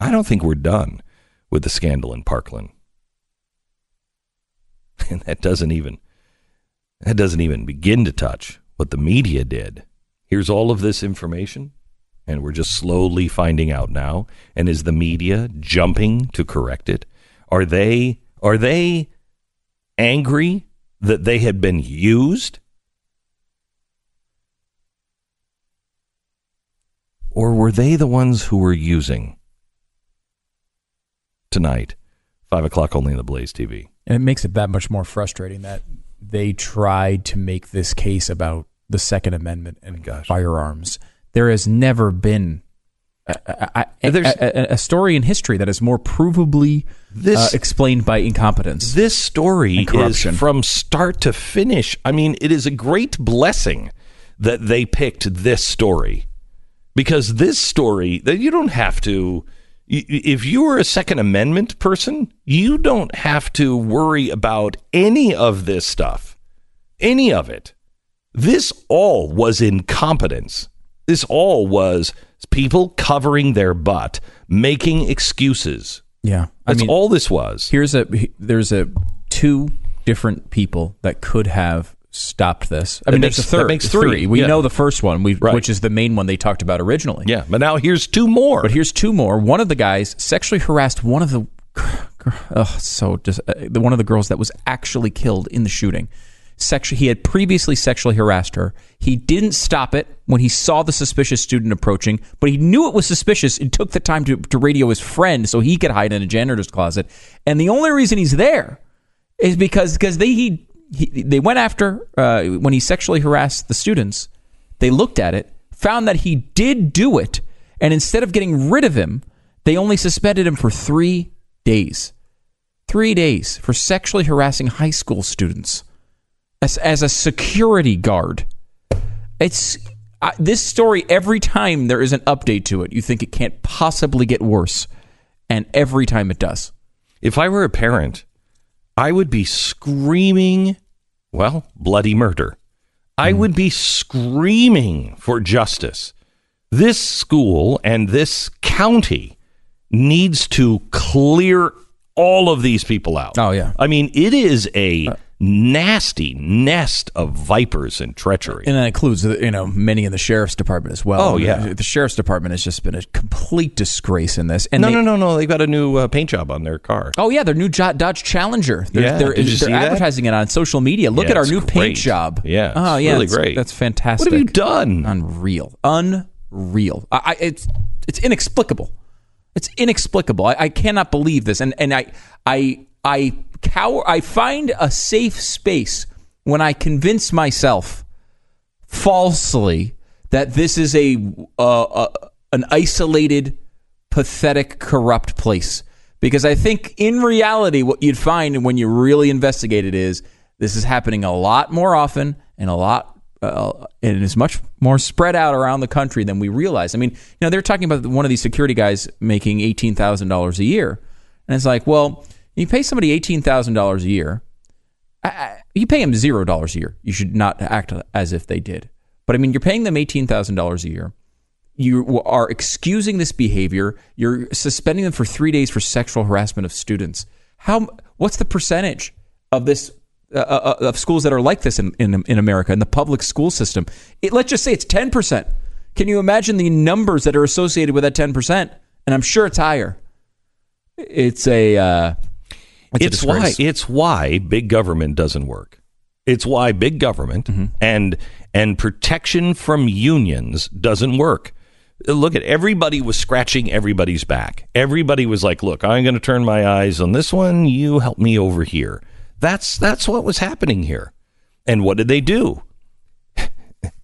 I don't think we're done with the scandal in Parkland. And that doesn't even begin to touch what the media did. Here's all of this information, and we're just slowly finding out now. And is the media jumping to correct it? Are they angry that they had been used? Or were they the ones who were using? Tonight, 5 o'clock only on the Blaze TV. And it makes it that much more frustrating that they tried to make this case about the Second Amendment and firearms. There has never been a story in history that is more provably explained by incompetence. This story is from start to finish. I mean, it is a great blessing that they picked this story, because this story, that you don't have to, if you were a Second Amendment person, you don't have to worry about any of this stuff, any of it. This all was incompetence. This all was people covering their butt, making excuses. Yeah. I mean, all this was. There's two different people that could have stopped this. That makes three. We know the first one, which is the main one they talked about originally. Yeah, but now here's two more. One of the guys sexually harassed one of the one of the girls that was actually killed in the shooting. He had previously sexually harassed her. He didn't stop it when he saw the suspicious student approaching, but he knew it was suspicious and took the time to radio his friend so he could hide in a janitor's closet. And the only reason he's there is because they went after, when he sexually harassed the students, they looked at it, found that he did do it, and instead of getting rid of him, they only suspended him for 3 days. 3 days for sexually harassing high school students as a security guard. It's this story, every time there is an update to it, you think it can't possibly get worse, and every time it does. If I were a parent, I would be screaming, bloody murder. I would be screaming for justice. This school and this county needs to clear all of these people out. Oh, yeah. I mean, it is a nasty nest of vipers and treachery. And that includes, many in the sheriff's department as well. Oh, yeah. The sheriff's department has just been a complete disgrace in this. And No. They've got a new paint job on their car. Oh, yeah. Their new Dodge Challenger. They're advertising it on social media. Look at our new paint job. Yeah. Really great. That's fantastic. What have you done? Unreal. It's inexplicable. It's inexplicable. I cannot believe this. And I cower. I find a safe space when I convince myself falsely that this is an isolated, pathetic, corrupt place. Because I think in reality, what you'd find when you really investigate it is this is happening a lot more often and and is much more spread out around the country than we realize. I mean, they're talking about one of these security guys making $18,000 a year, and it's like, well, you pay somebody $18,000 a year, you pay them $0 a year. You should not act as if they did. But, I mean, you're paying them $18,000 a year. You are excusing this behavior. You're suspending them for 3 days for sexual harassment of students. What's the percentage of this of schools that are like this in America, in the public school system? Let's just say it's 10%. Can you imagine the numbers that are associated with that 10%? And I'm sure it's higher. It's why big government doesn't work. It's why big government and protection from unions doesn't work. Look at everybody was scratching everybody's back. Everybody was like, "Look, I'm going to turn my eyes on this one. You help me over here." That's what was happening here. And what did they do?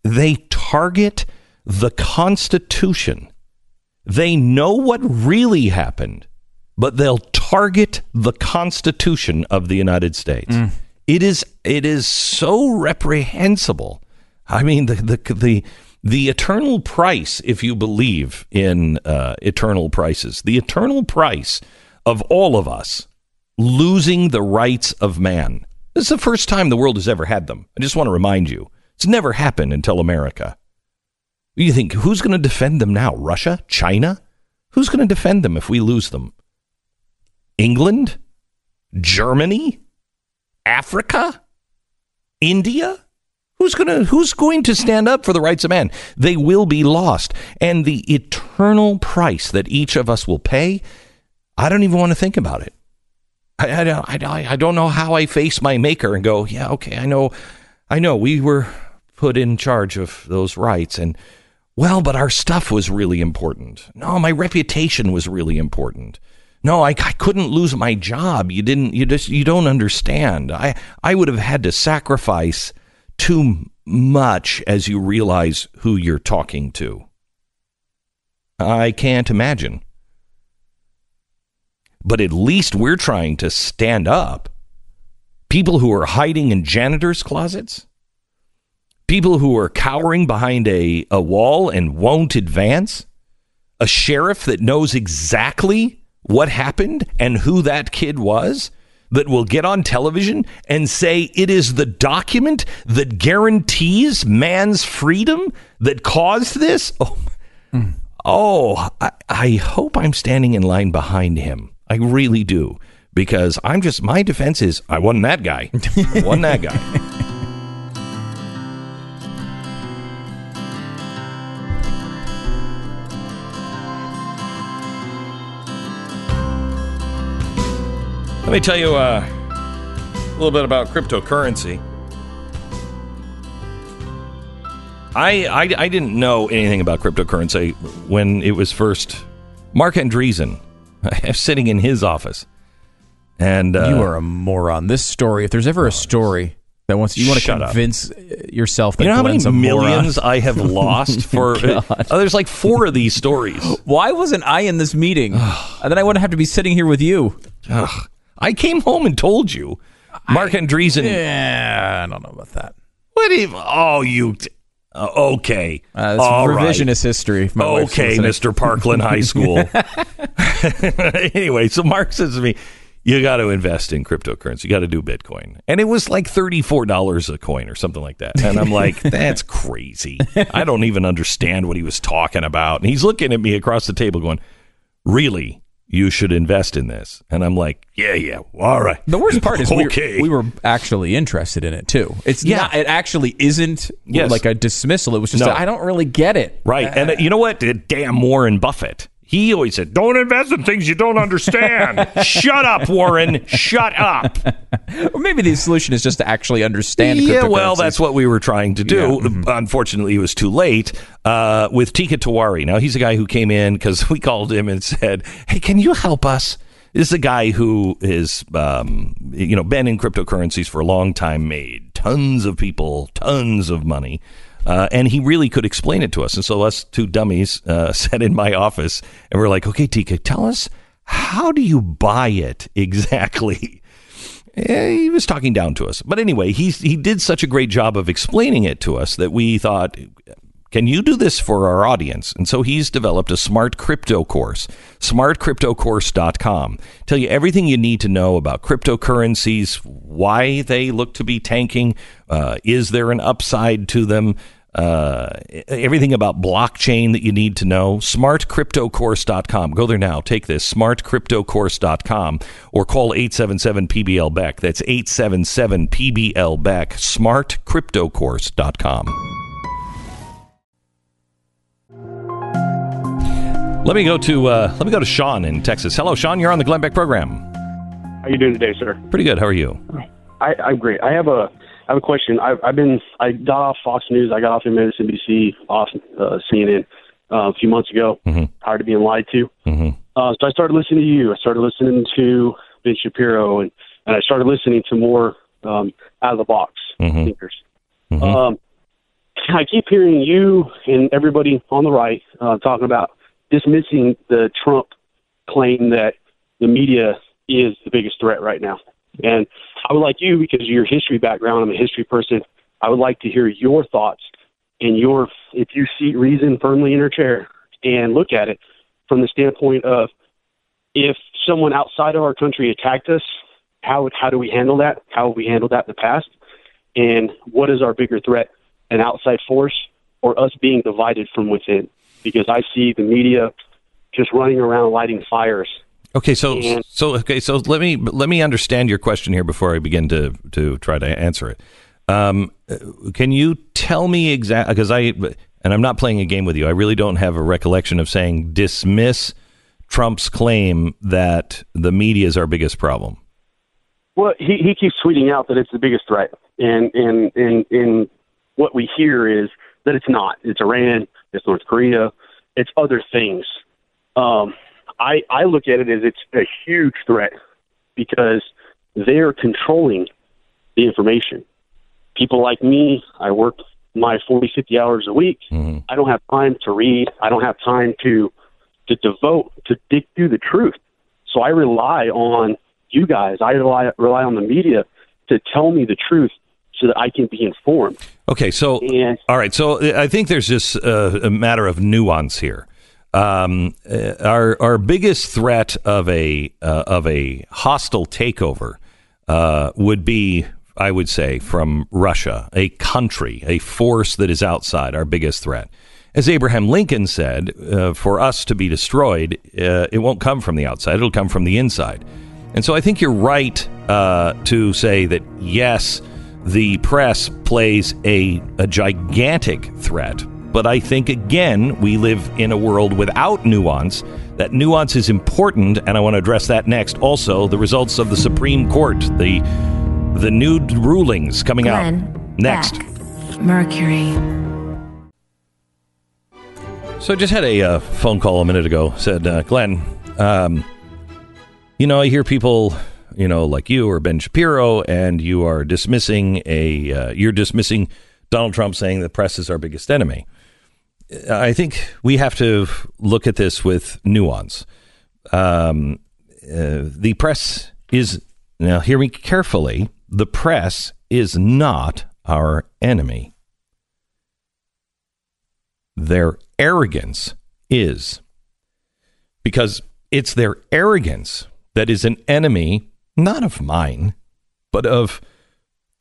They target the Constitution. They know what really happened, but they'll target the Constitution of the United States. It is so reprehensible. I mean, the eternal price, if you believe in eternal prices, the eternal price of all of us losing the rights of man. This is the first time the world has ever had them. I just want to remind you, it's never happened until America. You think, who's going to defend them now? Russia? China? Who's going to defend them if we lose them? England? Germany? Africa? India? Who's going to stand up for the rights of man? They will be lost. And the eternal price that each of us will pay, I don't even want to think about it. I don't know how I face my maker and go, yeah, okay, I know we were put in charge of those rights, and well, but our stuff was really important. No, my reputation was really important. No, I couldn't lose my job. You don't understand. I would have had to sacrifice too much as you realize who you're talking to. I can't imagine. But at least we're trying to stand up. People who are hiding in janitors' closets. People who are cowering behind a wall and won't advance. A sheriff that knows exactly what happened and who that kid was, that will get on television and say it is the document that guarantees man's freedom that caused this. I hope I'm standing in line behind him. I really do, because my defense is I wasn't that guy. I wasn't that guy. Let me tell you a little bit about cryptocurrency. I didn't know anything about cryptocurrency when it was first. Mark Andreessen, I'm sitting in his office, and you are a moron. This story, if there's ever a story that you want to convince yourself that Glenn's a moron. You know how many millions I have lost for? There's like 4 of these stories. Why wasn't I in this meeting? And then I wouldn't have to be sitting here with you. Ugh. I came home and told you. Mark Andreessen. Yeah, I don't know about that. What if? Oh, you. Okay. That's revisionist history. Okay, Mr. Parkland High School. Anyway, so Mark says to me, you got to invest in cryptocurrency. You got to do Bitcoin. And it was like $34 a coin or something like that. And I'm like, that's crazy. I don't even understand what he was talking about. And he's looking at me across the table going, really? You should invest in this. And I'm like, yeah, all right. The worst part is we were actually interested in it, too. It's not, it actually isn't like a dismissal. It was just, I don't really get it. Right. And you know what? Damn Warren Buffett. He always said, don't invest in things you don't understand. Shut up, Warren. Shut up. Or maybe the solution is just to actually understand cryptocurrency. Yeah, well, that's what we were trying to do. Yeah. Mm-hmm. Unfortunately, it was too late with Tika Tiwari. Now, he's a guy who came in because we called him and said, hey, can you help us? This is a guy who is, been in cryptocurrencies for a long time, made tons of people, tons of money. And he really could explain it to us. And so us 2 dummies sat in my office and we're like, okay, Tika, tell us, how do you buy it exactly? He was talking down to us. But anyway, he did such a great job of explaining it to us that we thought, can you do this for our audience? And so he's developed a smart crypto course, smartcryptocourse.com. Tell you everything you need to know about cryptocurrencies, why they look to be tanking, is there an upside to them, everything about blockchain that you need to know. Smartcryptocourse.com. Go there now. Take this, smartcryptocourse.com, or call 877-PBL-BECK. That's 877-PBL-BECK, smartcryptocourse.com. Let me go to Sean in Texas. Hello, Sean. You're on the Glenn Beck program. How are you doing today, sir? Pretty good. How are you? I'm great. I have a question. I got off Fox News. I got off MSNBC, off CNN a few months ago. Mm-hmm. Tired of being lied to. Mm-hmm. So I started listening to you. I started listening to Ben Shapiro, and I started listening to more out of the box thinkers. Mm-hmm. I keep hearing you and everybody on the right talking about dismissing the Trump claim that the media is the biggest threat right now. And I would like you, because of your history background, I'm a history person, I would like to hear your thoughts and your, if you see reason firmly in your chair and look at it from the standpoint of if someone outside of our country attacked us, how do we handle that? How have we handled that in the past? And what is our bigger threat, an outside force or us being divided from within? Because I see the media just running around lighting fires. Okay, so let me understand your question here before I begin to try to answer it. Can you tell me exactly, because I'm not playing a game with you. I really don't have a recollection of saying dismiss Trump's claim that the media is our biggest problem. Well, he keeps tweeting out that it's the biggest threat, and what we hear is that it's not. It's Iran, it's North Korea, it's other things. I look at it as it's a huge threat because they're controlling the information. People like me, I work my 40, 50 hours a week. Mm-hmm. I don't have time to read. I don't have time to devote, to dig through the truth. So I rely on you guys. I rely on the media to tell me the truth so that I can be informed. Okay, so, all right, so I think there's just a matter of nuance here. Our biggest threat of a hostile takeover would be, I would say, from Russia, a country, a force that is outside, our biggest threat. As Abraham Lincoln said, for us to be destroyed, it won't come from the outside, it'll come from the inside. And so I think you're right to say that, yes, the press plays a gigantic threat. But I think, again, we live in a world without nuance. That nuance is important, and I want to address that next. Also, the results of the Supreme Court, the new rulings coming out next. Beck, Mercury. So I just had a phone call a minute ago. Said, Glenn, I hear people, like you or Ben Shapiro, and you are dismissing you're dismissing Donald Trump saying the press is our biggest enemy. I think we have to look at this with nuance. The press is, now hear me carefully, the press is not our enemy. Their arrogance is. Because it's their arrogance that is an enemy, not of mine, but of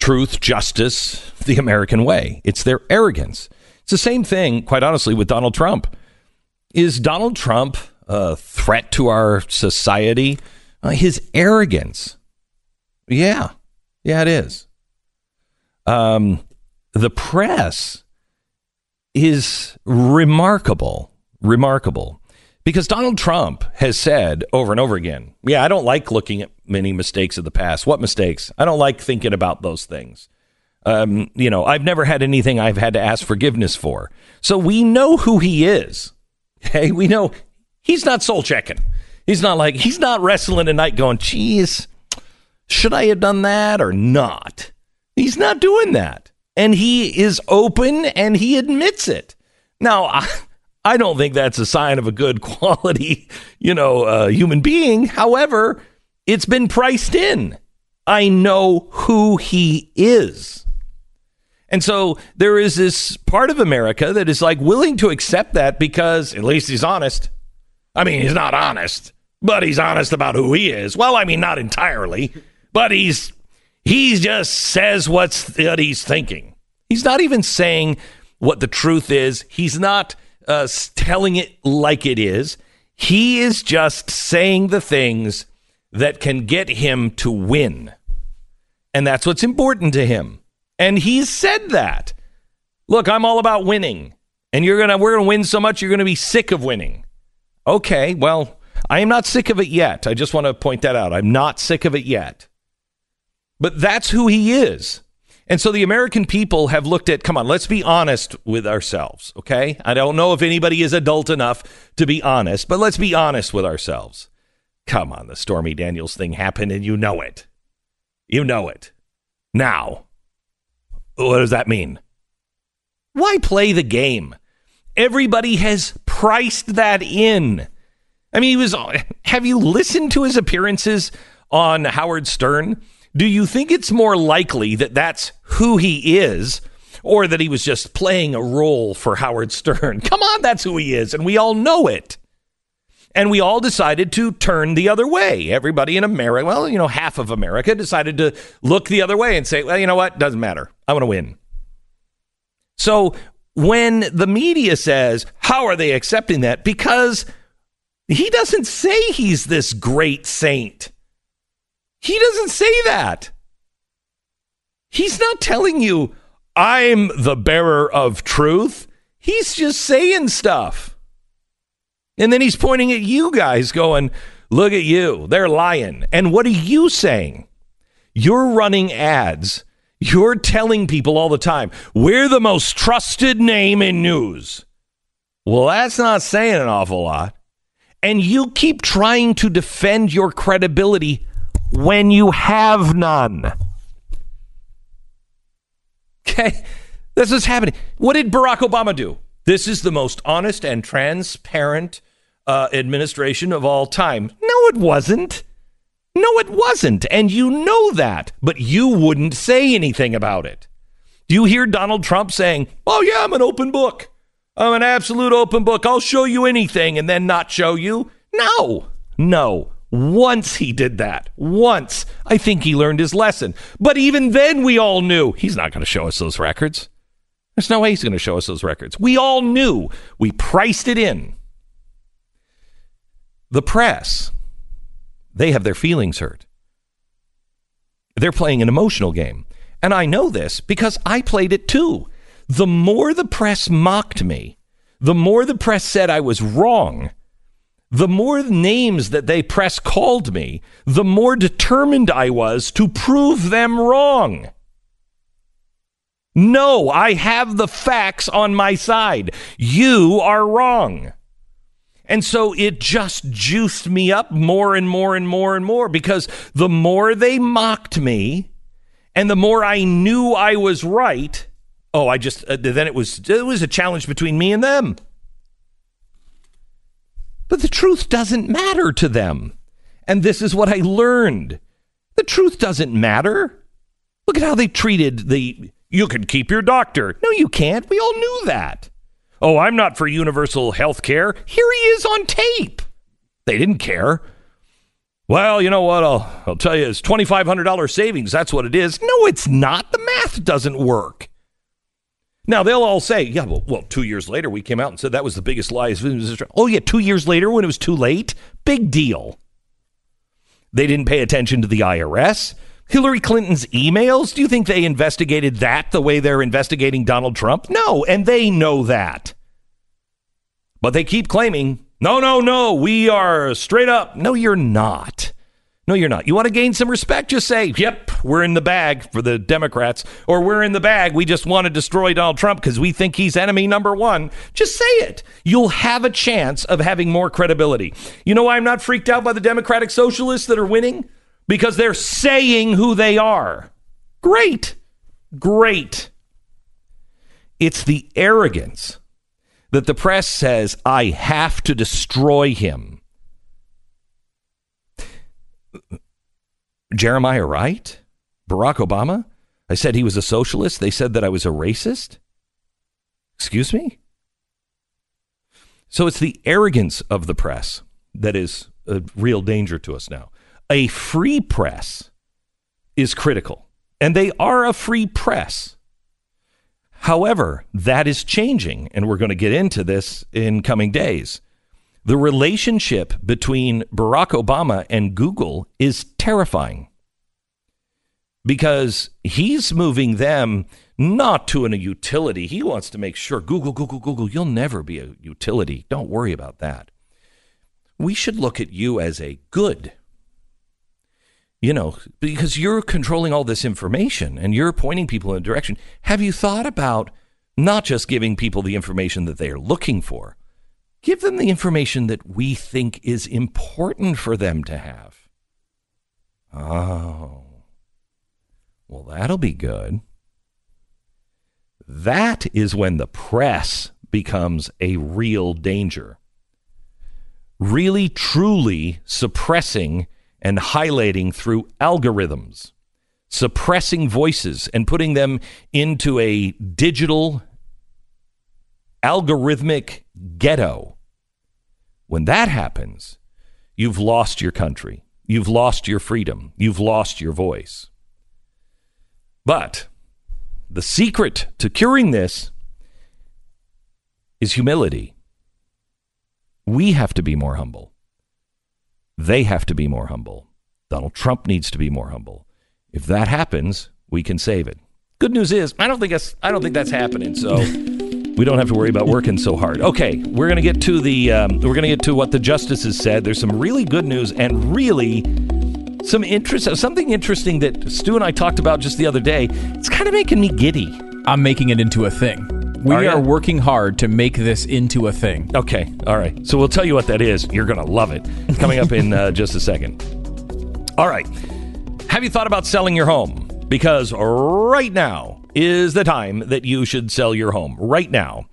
truth, justice, the American way. It's their arrogance. It's the same thing, quite honestly, with Donald Trump. Is Donald Trump a threat to our society? His arrogance. Yeah, it is. The press is remarkable, because Donald Trump has said over and over again, I don't like looking at many mistakes of the past. What mistakes? I don't like thinking about those things. I've never had anything I've had to ask forgiveness for. So we know who he is. Hey, we know he's not soul checking. He's not wrestling at night going, geez, should I have done that or not? He's not doing that. And he is open and he admits it. Now, I don't think that's a sign of a good quality, human being. However, it's been priced in. I know who he is. And so there is this part of America that is like willing to accept that because at least he's honest. I mean, he's not honest, but he's honest about who he is. Well, I mean, not entirely, but he just says what he's thinking. He's not even saying what the truth is. He's not telling it like it is. He is just saying the things that can get him to win. And that's what's important to him. And he's said that. Look, I'm all about winning. And we're going to win so much, you're going to be sick of winning. Okay, well, I am not sick of it yet. I just want to point that out. I'm not sick of it yet. But that's who he is. And so the American people have looked at, come on, let's be honest with ourselves, okay? I don't know if anybody is adult enough to be honest, but let's be honest with ourselves. Come on, the Stormy Daniels thing happened, and you know it. You know it. Now, what does that mean? Why play the game? Everybody has priced that in. I mean, have you listened to his appearances on Howard Stern? Do you think it's more likely that that's who he is, or that he was just playing a role for Howard Stern? Come on, that's who he is, and we all know it. And we all decided to turn the other way. Everybody in America, well, you know, half of America decided to look the other way and say, well, you know what, doesn't matter. I want to win. So when the media says, how are they accepting that? Because he doesn't say he's this great saint. He doesn't say that. He's not telling you, I'm the bearer of truth. He's just saying stuff. And then he's pointing at you guys going, look at you. They're lying. And what are you saying? You're running ads. You're telling people all the time, we're the most trusted name in news. Well, that's not saying an awful lot. And you keep trying to defend your credibility when you have none. Okay? This is happening. What did Barack Obama do? This is the most honest and transparent administration of all time. No, it wasn't. No, it wasn't. And you know that, but you wouldn't say anything about it. Do you hear Donald Trump saying, oh, yeah, I'm an open book. I'm an absolute open book. I'll show you anything and then not show you. No. Once he did that. Once. I think he learned his lesson. But even then we all knew he's not going to show us those records. There's no way he's going to show us those records. We all knew. We priced it in. The press, they have their feelings hurt. They're playing an emotional game. And I know this because I played it too. The more the press mocked me, the more the press said I was wrong, the more names that they press called me, the more determined I was to prove them wrong. No, I have the facts on my side. You are wrong. And so it just juiced me up more and more and more and more, because the more they mocked me and the more I knew I was right, oh, I just, then it was a challenge between me and them. But the truth doesn't matter to them. And this is what I learned. The truth doesn't matter. Look at how they treated the... You can keep your doctor. No, you can't. We all knew that. Oh, I'm not for universal health care. Here he is on tape. They didn't care. Well, you know what? I'll tell you, it's $2,500 savings. That's what it is. No, it's not. The math doesn't work. Now, they'll all say, yeah, well, 2 years later, we came out and said that was the biggest lie. Oh, yeah, 2 years later when it was too late? Big deal. They didn't pay attention to the IRS. Hillary Clinton's emails, do you think they investigated that the way they're investigating Donald Trump? No, and they know that. But they keep claiming, no, we are straight up. No, you're not. No, you're not. You want to gain some respect? Just say, yep, we're in the bag for the Democrats, or we're in the bag. We just want to destroy Donald Trump because we think he's enemy number one. Just say it. You'll have a chance of having more credibility. You know why I'm not freaked out by the Democratic Socialists that are winning? Because they're saying who they are. Great. It's the arrogance that the press says, I have to destroy him. Jeremiah Wright, Barack Obama, I said he was a socialist. They said that I was a racist. Excuse me? So it's the arrogance of the press that is a real danger to us now. A free press is critical, and they are a free press. However, that is changing, and we're going to get into this in coming days. The relationship between Barack Obama and Google is terrifying because he's moving them not to a utility. He wants to make sure, Google, you'll never be a utility. Don't worry about that. We should look at you as a good. You know, because you're controlling all this information and you're pointing people in a direction. Have you thought about not just giving people the information that they are looking for? Give them the information that we think is important for them to have. Oh, well, that'll be good. That is when the press becomes a real danger. Really, truly suppressing and highlighting through algorithms. suppressing voices and putting them into a digital algorithmic ghetto. When that happens, you've lost your country. You've lost your freedom. You've lost your voice. But the secret to curing this is humility. We have to be more humble. They have to be more humble. Donald Trump needs to be more humble. If that happens, we can save it. Good news is, I don't think that's happening. So we don't have to worry about working so hard. Okay, we're gonna get to the what the justices said. There's some really good news and really something interesting that Stu and I talked about just the other day. It's kind of making me giddy. I'm making it into a thing. We are working hard to make this into a thing. Okay, all right. So we'll tell you what that is. You're going to love it. Coming up in just a second. All right. Have you thought about selling your home? Because right now is the time that you should sell your home. Right now.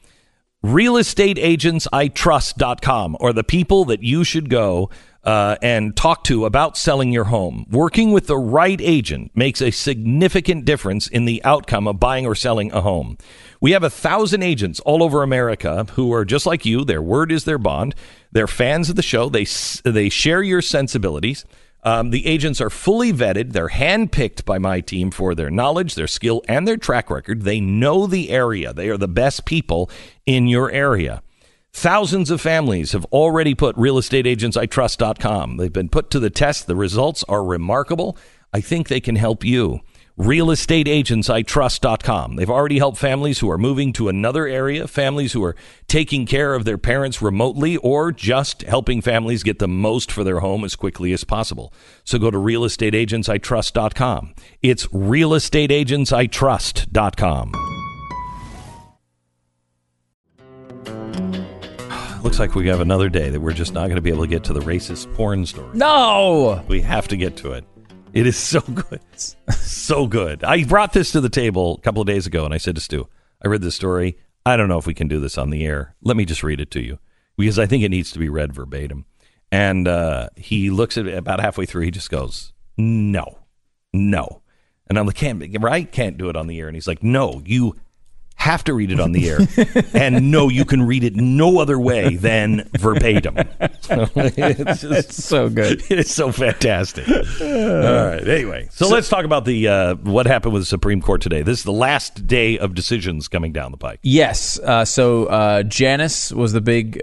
Realestateagentsitrust.com are the people that you should go and talk to about selling your home. Working with the right agent makes a significant difference in the outcome of buying or selling a home. We have 1,000 agents all over America who are just like you. Their word is their bond. They're fans of the show. They share your sensibilities. The agents are fully vetted. They're handpicked by my team for their knowledge, their skill, and their track record. They know the area. They are the best people in your area. Thousands of families have already put realestateagentsitrust.com. They've been put to the test. The results are remarkable. I think they can help you. Realestateagentsitrust.com. They've already helped families who are moving to another area, families who are taking care of their parents remotely, or just helping families get the most for their home as quickly as possible. So go to realestateagentsitrust.com. It's realestateagentsitrust.com. Looks like we have another day that we're just not going to be able to get to the racist porn story. No! We have to get to it. It is so good. So good. I brought this to the table a couple of days ago, and I said to Stu, I read this story. I don't know if we can do this on the air. Let me just read it to you, because I think it needs to be read verbatim. And he looks at it about halfway through. He just goes, no. And I'm like, can't do it on the air. And he's like, no, you have to read it on the air. And no, you can read it no other way than verbatim. It's so good. It's so fantastic. All right. Anyway, so let's talk about the what happened with the Supreme Court today. This is the last day of decisions coming down the pike. Yes. So Janus was the big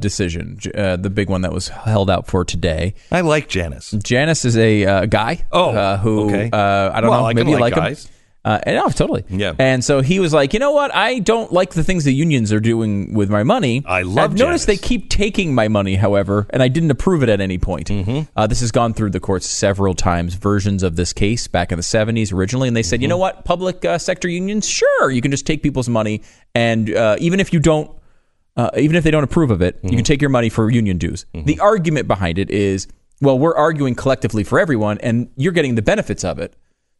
decision, the big one that was held out for today. I like Janus. Janus is a guy. Who? Okay. I don't know. Maybe you like guys. Him. No, totally. Yeah. And so he was like, you know what? I don't like the things the unions are doing with my money. I've noticed they keep taking my money, however, and I didn't approve it at any point. Mm-hmm. This has gone through the courts several times, versions of this case back in the 70s originally. And they said, you know what? Public sector unions, sure, you can just take people's money. And even if they don't approve of it, you can take your money for union dues. Mm-hmm. The argument behind it is, well, we're arguing collectively for everyone, and you're getting the benefits of it.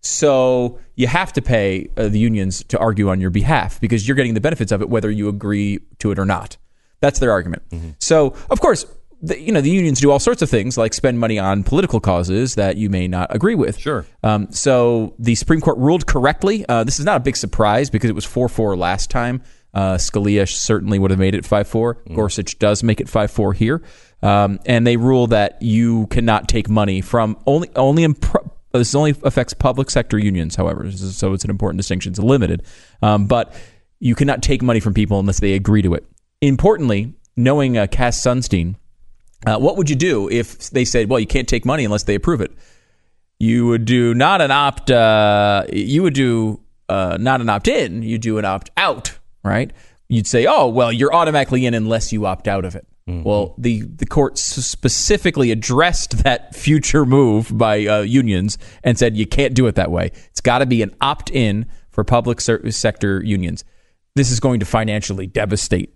So you have to pay the unions to argue on your behalf because you're getting the benefits of it, whether you agree to it or not. That's their argument. Mm-hmm. So, of course, the unions do all sorts of things like spend money on political causes that you may not agree with. Sure. So the Supreme Court ruled correctly. This is not a big surprise because it was 4-4 last time. Scalia certainly would have made it 5-4. Mm-hmm. Gorsuch does make it 5-4 here. And they rule that you cannot take money from only this only affects public sector unions, however, so it's an important distinction. It's limited. But you cannot take money from people unless they agree to it. Importantly, knowing Cass Sunstein, what would you do if they said, well, you can't take money unless they approve it? You would do not an opt, you would do not an opt-in, you do an opt-out, right? You'd say, oh, well, you're automatically in unless you opt out of it. Mm-hmm. Well, the court specifically addressed that future move by unions and said you can't do it that way. It's got to be an opt-in for public sector unions. This is going to financially devastate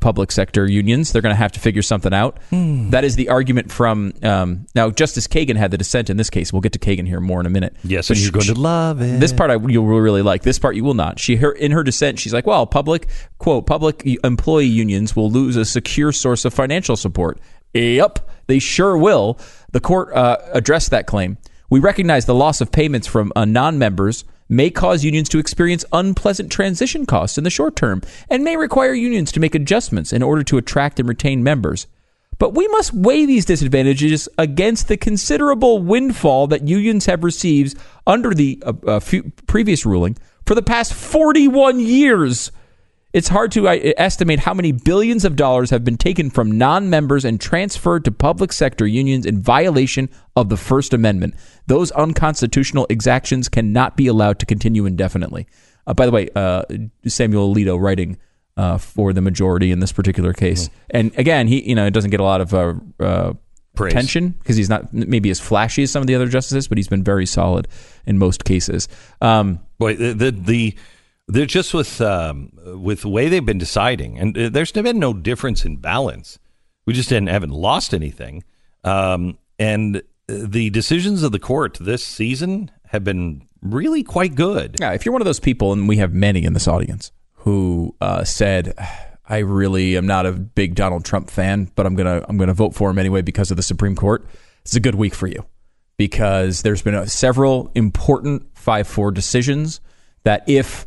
public sector unions. They're going to have to figure something out. That is the argument from now Justice Kagan had the dissent in this case. We'll get to Kagan here more in a minute. Yes, but you're going to love it. This part you'll really like. This part you will not. In her dissent, she's like, well, public employee unions will lose a secure source of financial support. Yep, they sure will. The court addressed that claim. We recognize the loss of payments from non-members may cause unions to experience unpleasant transition costs in the short term and may require unions to make adjustments in order to attract and retain members. But we must weigh these disadvantages against the considerable windfall that unions have received under the previous ruling for the past 41 years. It's hard to estimate how many billions of dollars have been taken from non-members and transferred to public sector unions in violation of the First Amendment. Those unconstitutional exactions cannot be allowed to continue indefinitely. By the way, Samuel Alito writing for the majority in this particular case. Mm-hmm. And again, he doesn't get a lot of attention because he's not maybe as flashy as some of the other justices, but he's been very solid in most cases. They're just with the way they've been deciding, and there's been no difference in balance. We just haven't lost anything. And the decisions of the court this season have been really quite good. Yeah, if you're one of those people, and we have many in this audience, who said, I really am not a big Donald Trump fan, but I'm gonna vote for him anyway because of the Supreme Court, it's a good week for you because there's been several important 5-4 decisions that if...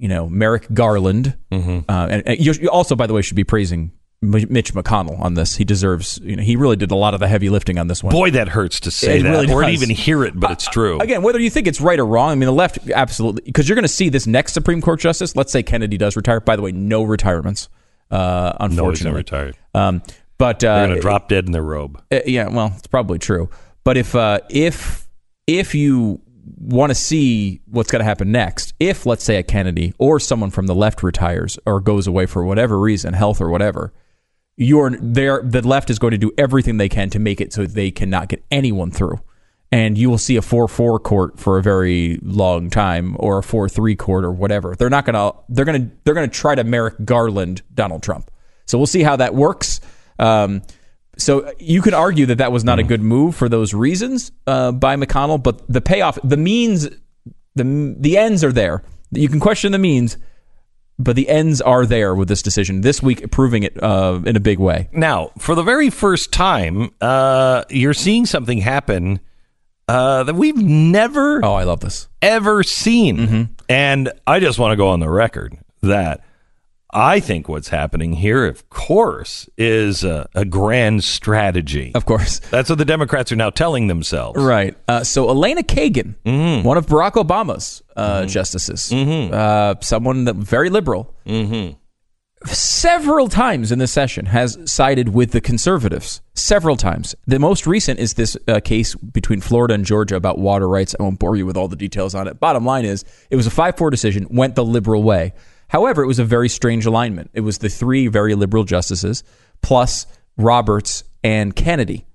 Merrick Garland, mm-hmm. And you also, by the way, should be praising Mitch McConnell on this. He deserves, he really did a lot of the heavy lifting on this one. Boy, that hurts to say that. Really or to even hear it, but it's true. Again, whether you think it's right or wrong, the left, absolutely, because you're going to see this next Supreme Court justice. Let's say Kennedy does retire. By the way, no retirements, unfortunately. No, he's not retired. They're going to drop dead in their robe. Yeah, well, it's probably true. But if you... want to see what's going to happen next if, let's say, a Kennedy or someone from the left retires or goes away for whatever reason, health or whatever, the left is going to do everything they can to make it so they cannot get anyone through. And you will see a 4-4 court for a very long time or a 4-3 court or whatever. They're going to try to Merrick Garland Donald Trump. So we'll see how that works. So you could argue that was not a good move for those reasons by McConnell, but the payoff, the means, the ends are there. You can question the means, but the ends are there with this decision this week, proving it in a big way. Now, for the very first time, you're seeing something happen that we've never, I love this, ever seen. Mm-hmm. And I just want to go on the record that I think what's happening here, of course, is a grand strategy. Of course. That's what the Democrats are now telling themselves. Right. So Elena Kagan, mm-hmm. one of Barack Obama's mm-hmm. justices, mm-hmm. Someone that very liberal, mm-hmm. several times in this session has sided with the conservatives. Several times. The most recent is this case between Florida and Georgia about water rights. I won't bore you with all the details on it. Bottom line is, it was a 5-4 decision, went the liberal way. However, it was a very strange alignment. It was the three very liberal justices plus Roberts and Kennedy.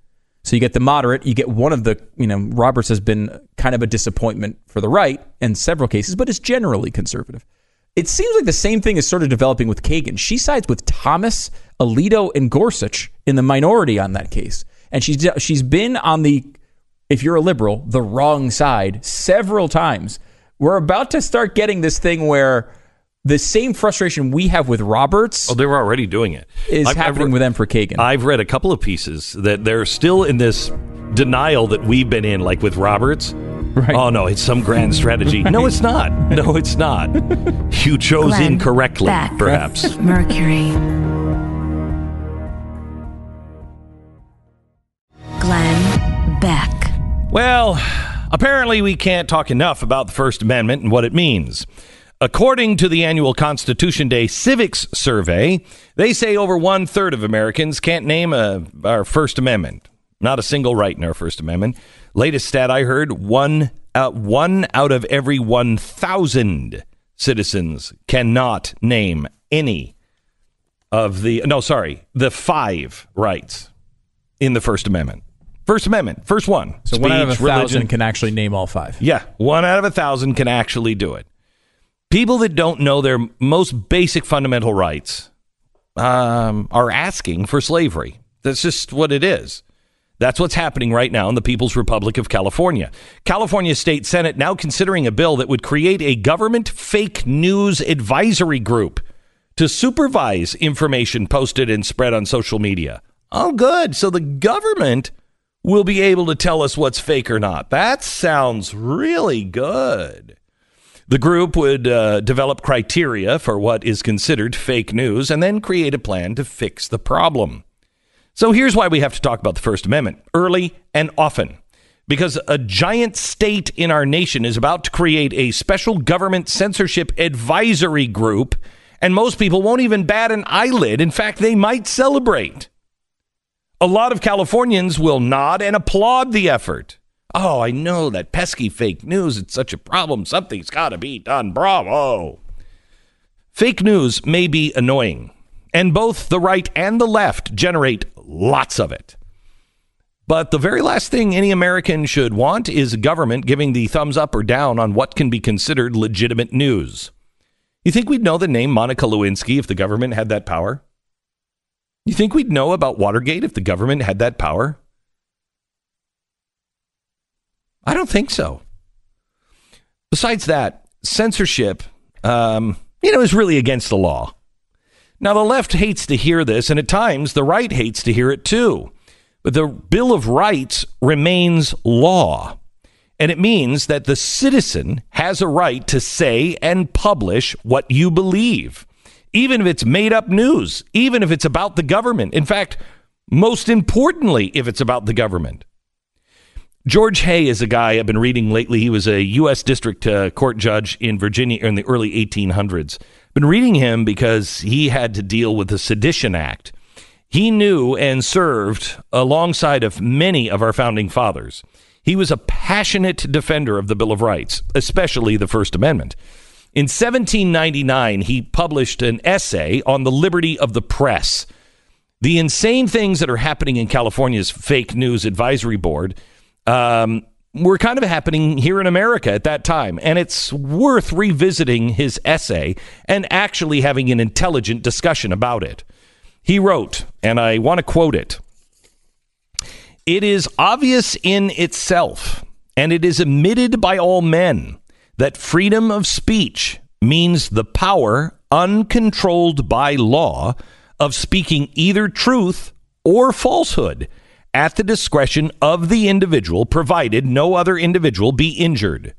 So you get the moderate, you get one of the, Roberts has been kind of a disappointment for the right in several cases, but is generally conservative. It seems like the same thing is sort of developing with Kagan. She sides with Thomas, Alito, and Gorsuch in the minority on that case. And she's been on the, if you're a liberal, the wrong side several times. We're about to start getting this thing where... the same frustration we have with Roberts... oh, they were already doing it. ...is happening with them for Kagan. I've read a couple of pieces that they're still in this denial that we've been in, like with Roberts. Right. Oh, no, it's some grand strategy. Right. No, it's not. No, it's not. You chose Glenn incorrectly, Beck, perhaps. Mercury. Glenn Beck. Well, apparently we can't talk enough about the First Amendment and what it means. According to the annual Constitution Day Civics Survey, they say over 1/3 of Americans can't name our First Amendment. Not a single right in our First Amendment. Latest stat I heard, one out of every 1,000 citizens cannot name any of the 5 rights in the First Amendment. First Amendment, first one. So speech, one out of 1,000 can actually name all 5. Yeah, one out of 1,000 can actually do it. People that don't know their most basic fundamental rights are asking for slavery. That's just what it is. That's what's happening right now in the People's Republic of California. California State Senate now considering a bill that would create a government fake news advisory group to supervise information posted and spread on social media. Oh, good. So the government will be able to tell us what's fake or not. That sounds really good. The group would develop criteria for what is considered fake news and then create a plan to fix the problem. So here's why we have to talk about the First Amendment early and often, because a giant state in our nation is about to create a special government censorship advisory group, and most people won't even bat an eyelid. In fact, they might celebrate. A lot of Californians will nod and applaud the effort. Oh, I know that pesky fake news. It's such a problem. Something's got to be done. Bravo. Fake news may be annoying, and both the right and the left generate lots of it. But the very last thing any American should want is a government giving the thumbs up or down on what can be considered legitimate news. You think we'd know the name Monica Lewinsky if the government had that power? You think we'd know about Watergate if the government had that power? I don't think so. Besides that, censorship, is really against the law. Now, the left hates to hear this, and at times the right hates to hear it too. But the Bill of Rights remains law, and it means that the citizen has a right to say and publish what you believe, even if it's made-up news, even if it's about the government. In fact, most importantly, if it's about the government. George Hay is a guy I've been reading lately. He was a U.S. District Court judge in Virginia in the early 1800s. I've been reading him because he had to deal with the Sedition Act. He knew and served alongside of many of our founding fathers. He was a passionate defender of the Bill of Rights, especially the First Amendment. In 1799, he published an essay on the liberty of the press. The insane things that are happening in California's Fake News Advisory Board were kind of happening here in America at that time. And it's worth revisiting his essay and actually having an intelligent discussion about it. He wrote, and I want to quote it, "It is obvious in itself, and it is admitted by all men, that freedom of speech means the power, uncontrolled by law, of speaking either truth or falsehood at the discretion of the individual, provided no other individual be injured.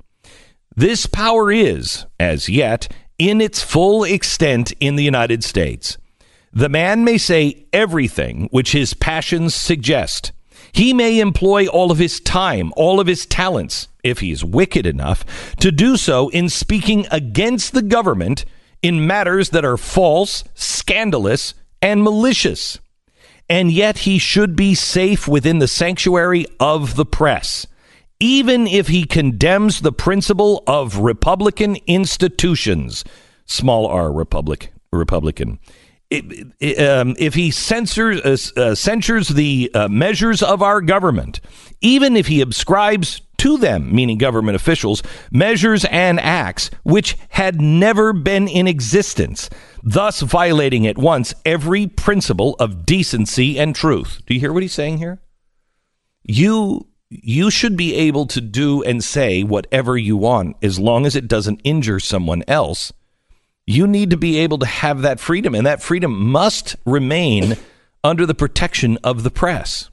This power is, as yet, in its full extent in the United States. The man may say everything which his passions suggest. He may employ all of his time, all of his talents, if he is wicked enough, to do so in speaking against the government in matters that are false, scandalous, and malicious. And yet he should be safe within the sanctuary of the press, even if he condemns the principle of Republican institutions, small r Republican. If he censures the measures of our government, even if he ascribes to them, meaning government officials, measures and acts which had never been in existence, thus violating at once every principle of decency and truth." Do you hear what he's saying here? You should be able to do and say whatever you want as long as it doesn't injure someone else. You need to be able to have that freedom, and that freedom must remain under the protection of the press.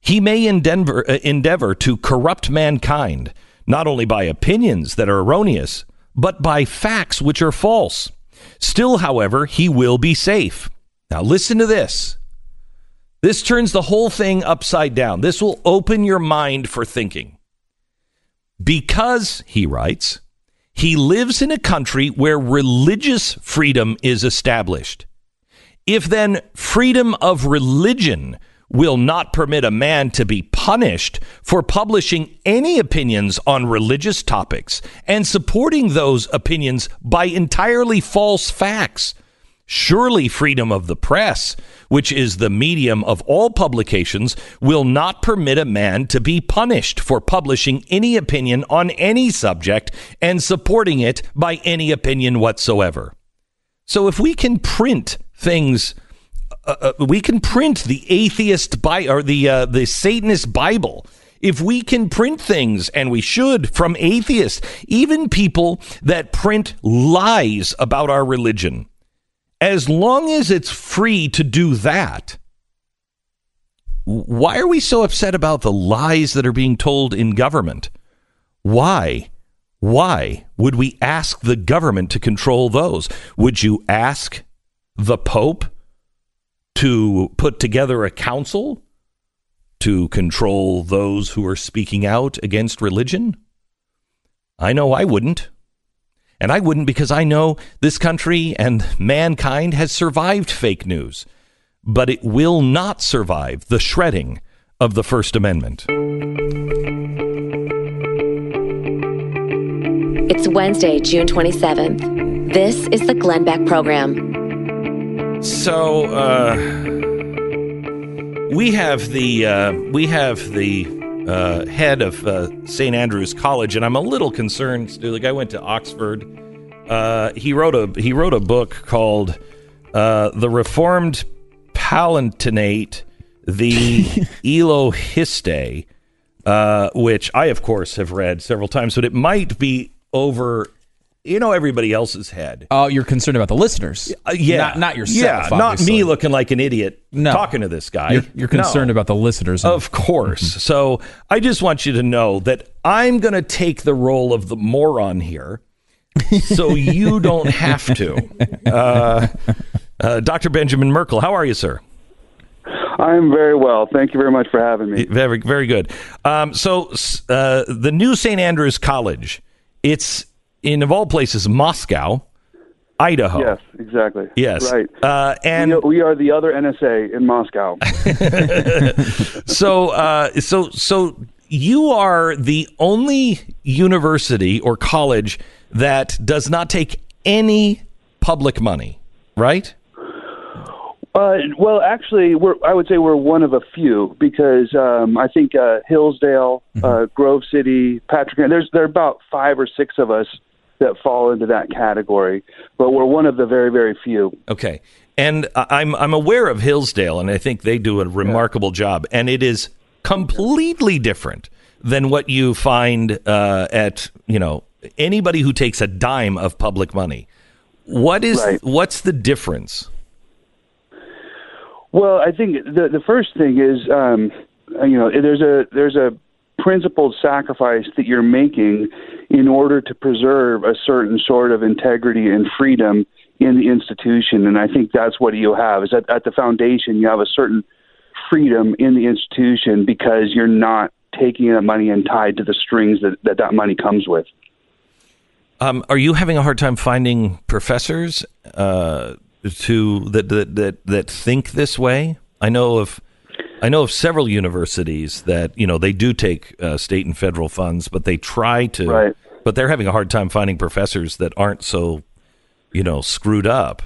"He may endeavor to corrupt mankind, not only by opinions that are erroneous, but by facts which are false. Still, however, he will be safe." Now listen to this. This turns the whole thing upside down. This will open your mind for thinking. "Because," he writes, "he lives in a country where religious freedom is established. If then freedom of religion will not permit a man to be punished for publishing any opinions on religious topics and supporting those opinions by entirely false facts, surely freedom of the press, which is the medium of all publications, will not permit a man to be punished for publishing any opinion on any subject and supporting it by any opinion whatsoever." So if we can print things, we can print the atheist Bible or the Satanist Bible. If we can print things, and we should, from atheists, even people that print lies about our religion, as long as it's free to do that, Why are we so upset about the lies that are being told in government? Why would we ask the government to control those? Would you ask the Pope to put together a council to control those who are speaking out against religion? I know I wouldn't. And I wouldn't, because I know this country and mankind has survived fake news, but it will not survive the shredding of the First Amendment. It's Wednesday, June 27th. This is the Glenn Beck Program. So, we have the head of St. Andrew's College, and I'm a little concerned. The guy went to Oxford. He wrote a book called "The Reformed Palatinate: The Elohiste," which I, of course, have read several times, but it might be over, you know, everybody else's head. Oh, you're concerned about the listeners. Yeah. Not yourself. Yeah, not me looking like an idiot talking to this guy. You're concerned about the listeners. Of course. So I just want you to know that I'm going to take the role of the moron here so you don't have to. Dr. Benjamin Merkel, how are you, sir? I'm very well. Thank you very much for having me. Very, very good. So the new St. Andrew's College, it's in, of all places, Moscow, Idaho. Yes, exactly. Yes. Right. And we are the other NSA in Moscow. So you are the only university or college that does not take any public money, right? Well, actually, I would say we're one of a few, because I think Hillsdale, Grove City, Patrick, and there are about 5 or 6 of us that fall into that category, but we're one of the very, very few. Okay, and I'm aware of Hillsdale, and I think they do a remarkable job, and it is completely different than what you find at, you know, anybody who takes a dime of public money. What's the difference? Well, I think the first thing is, you know, there's a principled sacrifice that you're making in order to preserve a certain sort of integrity and freedom in the institution, and I think that's what you have. Is at the foundation, you have a certain freedom in the institution because you're not taking that money and tied to the strings that money comes with. Are you having a hard time finding professors? That think this way? I know of several universities that, you know, they do take state and federal funds, but they try to. Right. But they're having a hard time finding professors that aren't so, you know, screwed up.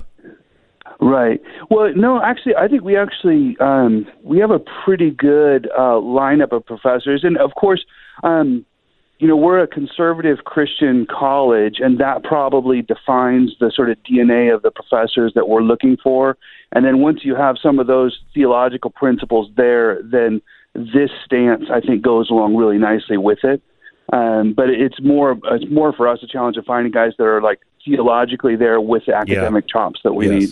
Right. Well, no, actually, I think we have a pretty good lineup of professors, and of course, you know, we're a conservative Christian college, and that probably defines the sort of DNA of the professors that we're looking for. And then once you have some of those theological principles there, then this stance, I think, goes along really nicely with it. But it's more for us a challenge of finding guys that are, like, theologically there with the academic chops that we need.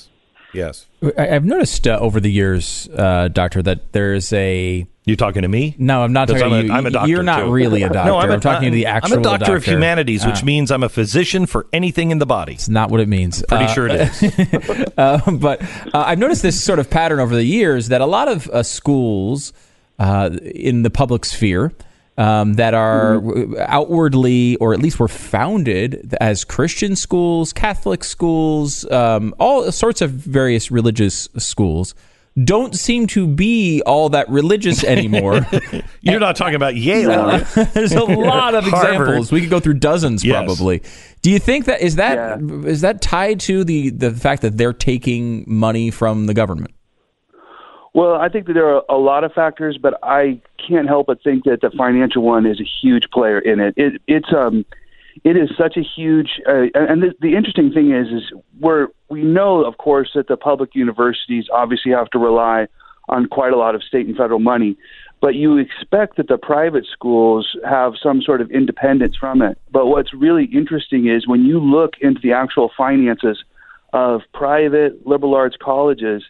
Yes. I've noticed over the years, Doctor, that there's a... You talking to me? No, I'm not talking to you. I'm a doctor. You're not really a doctor. No, I'm talking to the actual doctor. I'm a doctor of humanities, which means I'm a physician for anything in the body. It's not what it means. I'm pretty sure it is. But I've noticed this sort of pattern over the years that a lot of schools in the public sphere that are outwardly, or at least were founded as Christian schools, Catholic schools, all sorts of various religious schools, don't seem to be all that religious anymore. You're not talking about Yale. There's a lot of examples. We could go through dozens, probably. Do you think that is that tied to the fact that they're taking money from the government? Well, I think that there are a lot of factors, but I can't help but think that the financial one is a huge player in it. It is such a huge, and the interesting thing is we know, of course, that the public universities obviously have to rely on quite a lot of state and federal money, but you expect that the private schools have some sort of independence from it. But what's really interesting is when you look into the actual finances of private liberal arts colleges,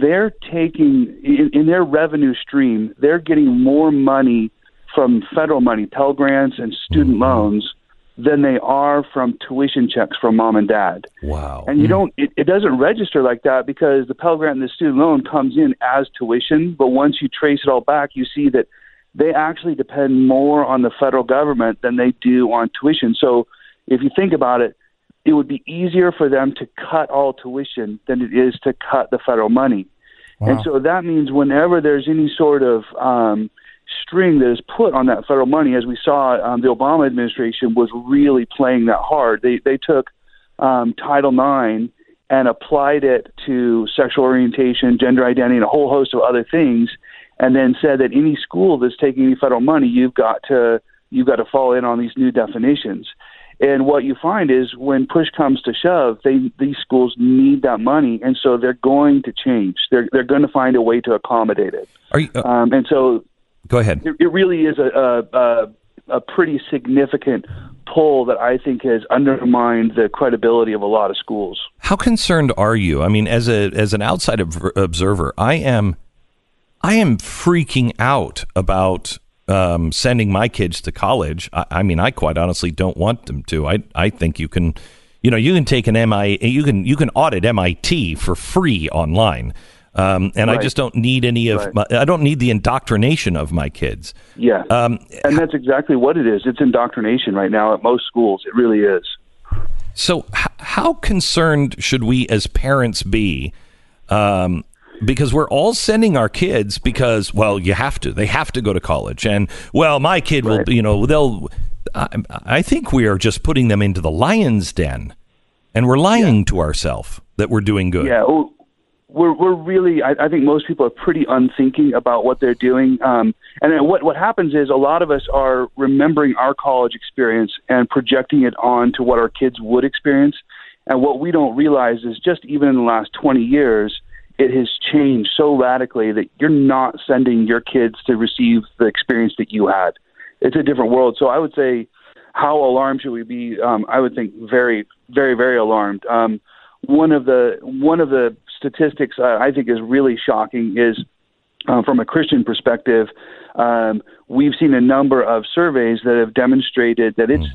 they're taking, in their revenue stream, they're getting more money from federal money, Pell Grants and student loans, than they are from tuition checks from mom and dad. Wow. And you don't, it doesn't register like that, because the Pell Grant and the student loan comes in as tuition, but once you trace it all back, you see that they actually depend more on the federal government than they do on tuition. So if you think about it, it would be easier for them to cut all tuition than it is to cut the federal money. Wow. And so that means whenever there's any sort of string that is put on that federal money, as we saw, the Obama administration was really playing that hard. They took Title IX and applied it to sexual orientation, gender identity, and a whole host of other things, and then said that any school that's taking any federal money, you've got to fall in on these new definitions. And what you find is when push comes to shove, these schools need that money, and so they're going to change. They're going to find a way to accommodate it. And so. Go ahead. It really is a pretty significant pull that I think has undermined the credibility of a lot of schools. How concerned are you? I mean, as an outside observer, I am freaking out about sending my kids to college. I mean, I quite honestly don't want them to. I think you can, you can take an MIT, you can audit MIT for free online. I just don't need any of I don't need the indoctrination of my kids. Yeah. And that's exactly what it is. It's indoctrination right now at most schools. It really is. So how concerned should we as parents be? Because we're all sending our kids because, well, they have to go to college. And, well, my kid will, I think we are just putting them into the lion's den, and we're lying to ourselves that we're doing good. Yeah. We're really, I think most people are pretty unthinking about what they're doing. And what happens is a lot of us are remembering our college experience and projecting it on to what our kids would experience. And what we don't realize is just even in the last 20 years, it has changed so radically that you're not sending your kids to receive the experience that you had. It's a different world. So I would say, how alarmed should we be? I would think very, very, very alarmed. One of the statistics I think is really shocking is from a Christian perspective, we've seen a number of surveys that have demonstrated that it's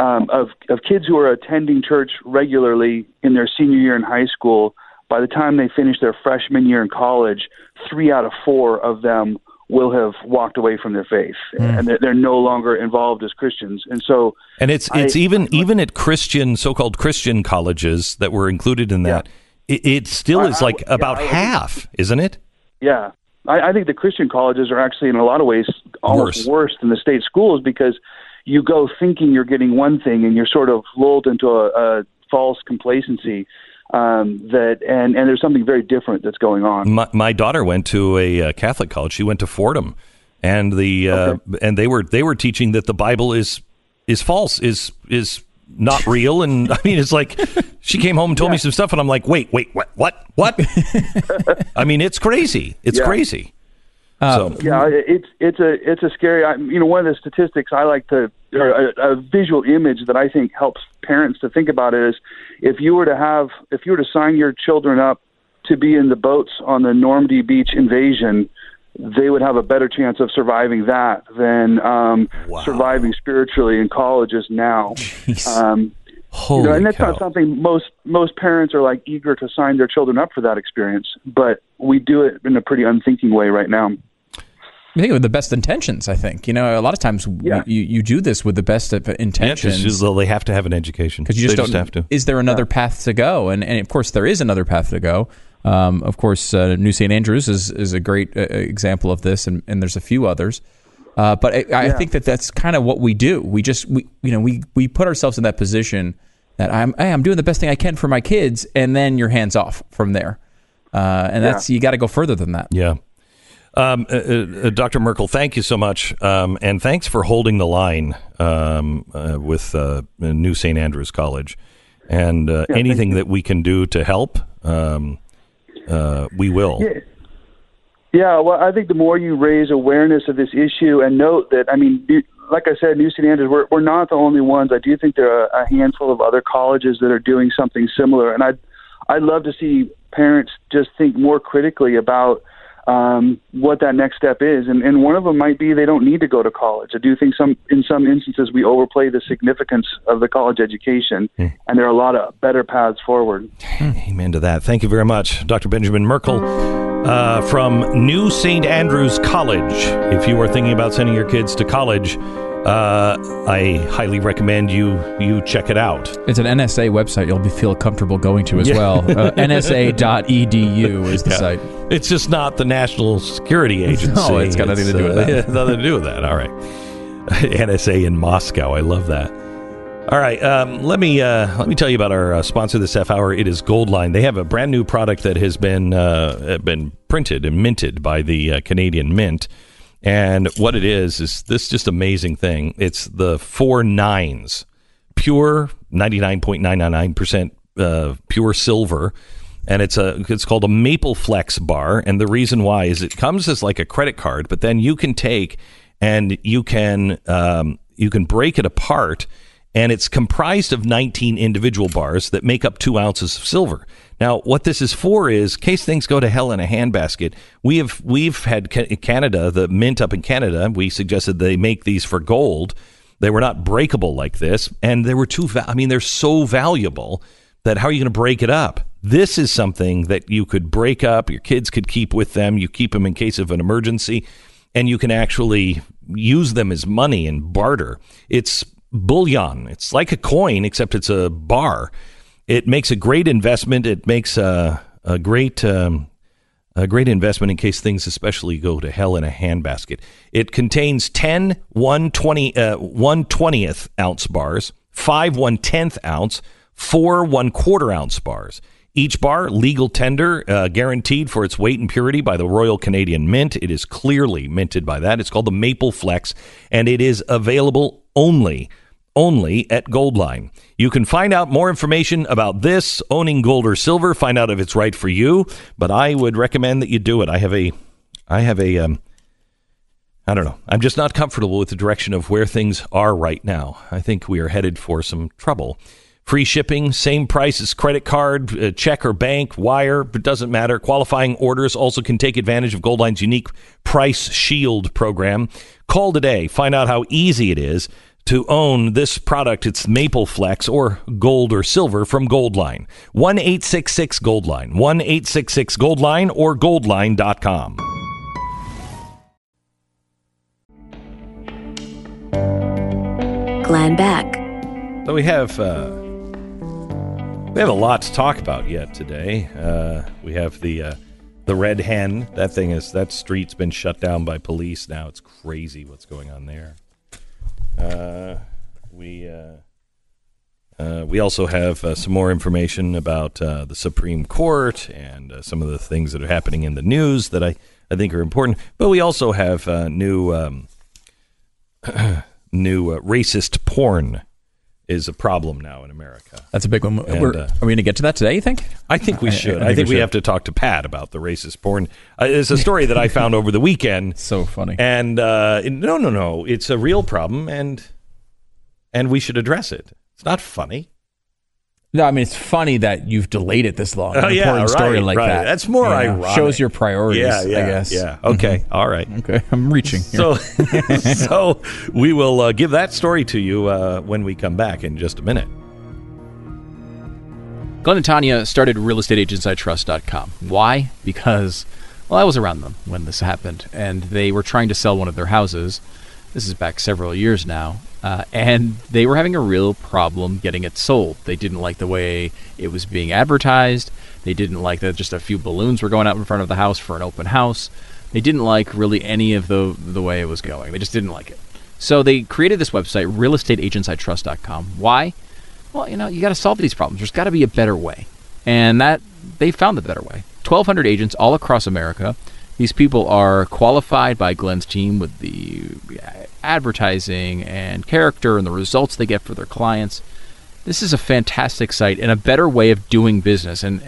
of kids who are attending church regularly in their senior year in high school, by the time they finish their freshman year in college, 3 out of 4 of them will have walked away from their faith, and they're no longer involved as Christians. And so, and it's even at Christian, so-called Christian colleges that were included in that. It still is like about half, isn't it? Yeah. I think the Christian colleges are actually in a lot of ways almost worse than the state schools, because you go thinking you're getting one thing and you're sort of lulled into a false complacency and there's something very different that's going on. My daughter went to a Catholic college. She went to Fordham, and and they were teaching that the Bible is false, is not real. And I mean, it's like she came home and told me some stuff, and I'm like, wait, what? I mean, it's crazy. It's crazy. It's a scary, one of the statistics I like to, or a visual image that I think helps parents to think about it, is if you were to sign your children up to be in the boats on the Normandy beach invasion, they would have a better chance of surviving that than surviving spiritually in colleges now. And that's not something most parents are like eager to sign their children up for that experience, but we do it in a pretty unthinking way right now. I think with the best intentions, a lot of times you do this with the best of intentions. They have to have an education. Because you just have to. Is there another path to go? And of course there is another path to go. Of course, New St. Andrews is a great example of this, and there's a few others. But I think that's kind of what we do. We just we put ourselves in that position that I'm doing the best thing I can for my kids, and then you're hands off from there. That's you got to go further than that. Yeah. Dr. Merkel, thank you so much, and thanks for holding the line with New St. Andrews College, and anything that we can do to help. We will. Yeah, well, I think the more you raise awareness of this issue, and note that, like I said, New St. Andrews, we're not the only ones. I do think there are a handful of other colleges that are doing something similar, and I I'd love to see parents just think more critically about what that next step is. And one of them might be they don't need to go to college. I do think in some instances we overplay the significance of the college education, and there are a lot of better paths forward. Amen to that. Thank you very much, Dr. Benjamin Merkel from New St. Andrews College. If you are thinking about sending your kids to college, I highly recommend you check it out. It's an NSA website you'll feel comfortable going to as well. NSA.edu is the site. It's just not the National Security Agency. No, it's got nothing to do with that. It's nothing to do with that. All right. NSA in Moscow. I love that. All right. Let me tell you about our sponsor this half hour. It is Goldline. They have a brand new product that has been printed and minted by the Canadian Mint. And what it is this just amazing thing. It's the 4 9s, pure 99.999% pure silver, and it's called a Maple Flex bar. And the reason why is it comes as like a credit card, but then you can take and you can break it apart, and it's comprised of 19 individual bars that make up 2 ounces of silver. Now, what this is for is, in case things go to hell in a handbasket, we've had Canada, the mint up in Canada, we suggested they make these for gold. They were not breakable like this, and they were they're so valuable that how are you going to break it up? This is something that you could break up, your kids could keep with them, you keep them in case of an emergency, and you can actually use them as money and barter. It's bullion. It's like a coin, except it's a bar. It makes a great investment. It makes a great investment in case things especially go to hell in a handbasket. It contains 10 1/20th ounce bars, 5 1/10th ounce, 4 1/4 ounce bars. Each bar, legal tender, guaranteed for its weight and purity by the Royal Canadian Mint. It is clearly minted by that. It's called the Maple Flex, and it is available only at Goldline. You can find out more information about this, owning gold or silver, find out if it's right for you, but I would recommend that you do it. I have a I don't know. I'm just not comfortable with the direction of where things are right now. I think we are headed for some trouble. Free shipping, same price as credit card, check or bank, wire, but doesn't matter. Qualifying orders also can take advantage of Goldline's unique Price Shield program. Call today. Find out how easy it is to own this product. It's Maple Flex or gold or silver from Goldline. 1-866-GOLDLINE. 1-866-GOLDLINE or goldline.com. Glenn Beck. So we have a lot to talk about yet today. We have the Red Hen. That street's been shut down by police now. It's crazy what's going on there. We also have some more information about the Supreme Court and some of the things that are happening in the news that I think are important. But we also have new racist porn is a problem now in America. That's a big one. And, are we going to get to that today, you think? I think we should. I think we have to talk to Pat about the racist porn. It's a story that I found over the weekend. So funny. And no. It's a real problem, and we should address it. It's not funny. No, I mean, it's funny that you've delayed it this long. An important story like that. That's more ironic. Shows your priorities, I guess. Yeah, okay. Mm-hmm. All right. Okay, I'm reaching here. So we will give that story to you when we come back in just a minute. Glenn and Tanya started realestateagentsitrust.com. Why? Because, well, I was around them when this happened, and they were trying to sell one of their houses. This is back several years now. And they were having a real problem getting it sold. They didn't like the way it was being advertised. They didn't like that just a few balloons were going out in front of the house for an open house. They didn't like really any of the way it was going. They just didn't like it. So they created this website, realestateagentsitrust.com. Why? Well, you got to solve these problems. There's got to be a better way. And that they found the better way. 1,200 agents all across America. These people are qualified by Glenn's team with the advertising and character and the results they get for their clients. This is a fantastic site and a better way of doing business. And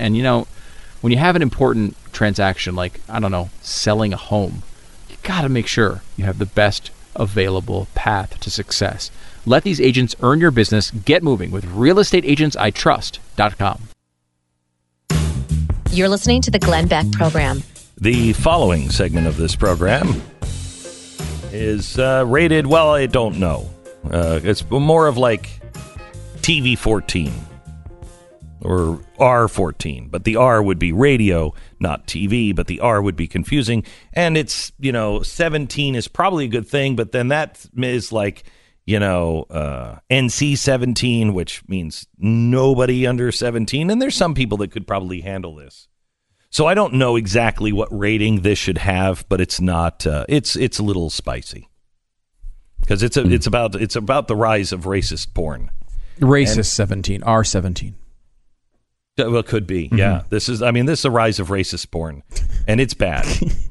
when you have an important transaction like, I don't know, selling a home, you got to make sure you have the best available path to success. Let these agents earn your business. Get moving with realestateagentsitrust.com. You're listening to the Glenn Beck Program. The following segment of this program is rated, well, I don't know. It's more of like TV-14 or R-14, but the R would be radio, not TV, but the R would be confusing. And it's, 17 is probably a good thing, but then that is like, NC-17, which means nobody under 17. And there's some people that could probably handle this. So I don't know exactly what rating this should have, but it's not. It's a little spicy because it's about the rise of racist porn. Racist and, 17, R-17. Well, it could be. Mm-hmm. Yeah, this is the rise of racist porn, and it's bad.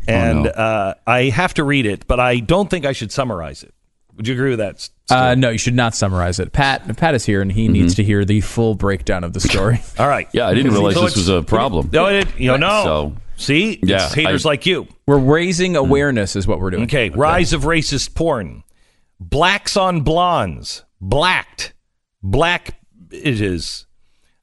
And I have to read it, but I don't think I should summarize it. Would you agree with that? No, you should not summarize it. Pat is here, and he needs to hear the full breakdown of the story. All right. Yeah, I didn't realize this was a problem. No, see? Yeah, it's haters like you. We're raising awareness is what we're doing. Okay, rise of racist porn. Blacks on blondes. Blacked. Black it is.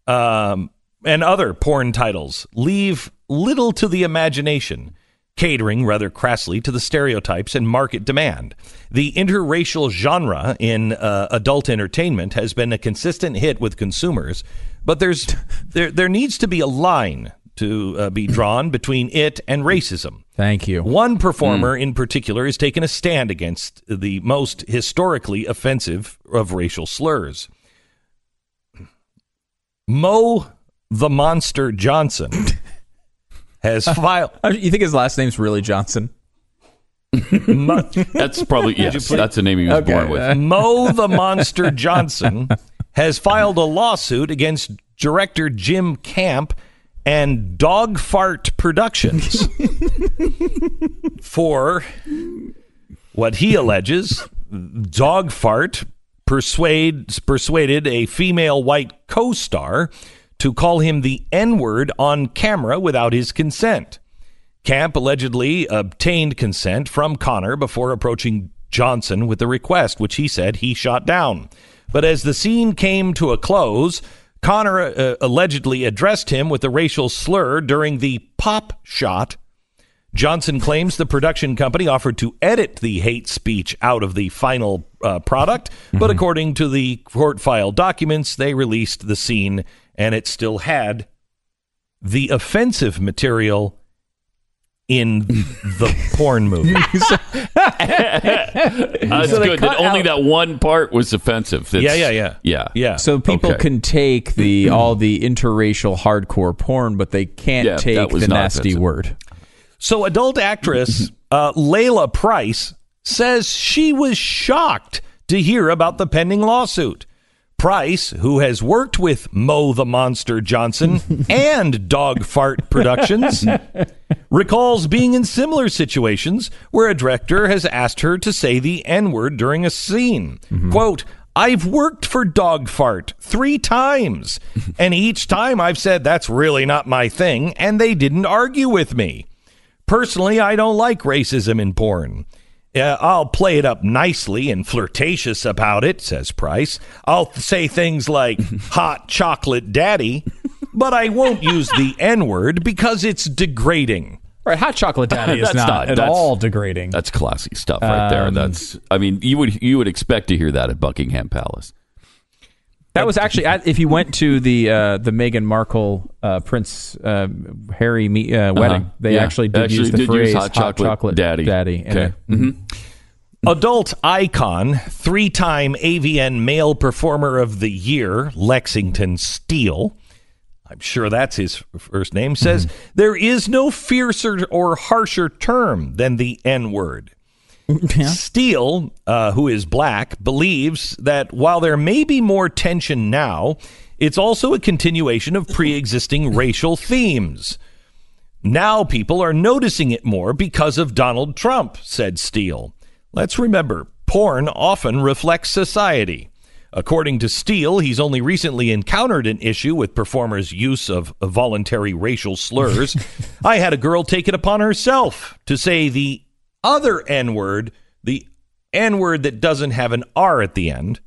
And other porn titles leave little to the imagination, catering rather crassly to the stereotypes and market demand. The interracial genre in adult entertainment has been a consistent hit with consumers, but there needs to be a line to be drawn between it and racism. Thank you. One performer in particular has taken a stand against the most historically offensive of racial slurs. Mo the Monster Johnson has filed. You think his last name's really Johnson? That's probably, yes, that's the name he was born with. Mo the Monster Johnson has filed a lawsuit against director Jim Camp and Dog Fart Productions for what he alleges Dog Fart persuaded a female white co-star to call him the N-word on camera without his consent. Camp allegedly obtained consent from Connor before approaching Johnson with the request, which he said he shot down. But as the scene came to a close, Connor allegedly addressed him with a racial slur during the pop shot. Johnson claims the production company offered to edit the hate speech out of the final product, but according to the court-filed documents, they released the scene, and it still had the offensive material in the porn movie. That's good. That only that one part was offensive. Yeah. So people can take all the interracial hardcore porn, but they can't take the nasty offensive word. So adult actress Layla Price says she was shocked to hear about the pending lawsuit. Price, who has worked with Mo the Monster Johnson and Dog Fart Productions, recalls being in similar situations where a director has asked her to say the N-word during a scene. Mm-hmm. Quote, I've worked for Dog Fart 3 times, and each time I've said that's really not my thing, and they didn't argue with me. Personally, I don't like racism in porn. I'll play it up nicely and flirtatious about it, says Price. I'll say things like hot chocolate daddy, but I won't use the N-word because it's degrading. Right, hot chocolate daddy is not at all degrading. That's classy stuff right there. You would expect to hear that at Buckingham Palace. That was actually, if you went to the Meghan Markle Prince Harry wedding, they actually did use the phrase hot chocolate daddy. Okay. Adult icon, 3-time AVN Male Performer of the Year, Lexington Steele, I'm sure that's his first name, says there is no fiercer or harsher term than the N-word. Yeah. Steele, who is black, believes that while there may be more tension now, it's also a continuation of pre-existing racial themes. Now people are noticing it more because of Donald Trump, said Steele. Let's remember, porn often reflects society. According to Steele, he's only recently encountered an issue with performers' use of voluntary racial slurs. I had a girl take it upon herself to say the other N-word, the N-word that doesn't have an R at the end.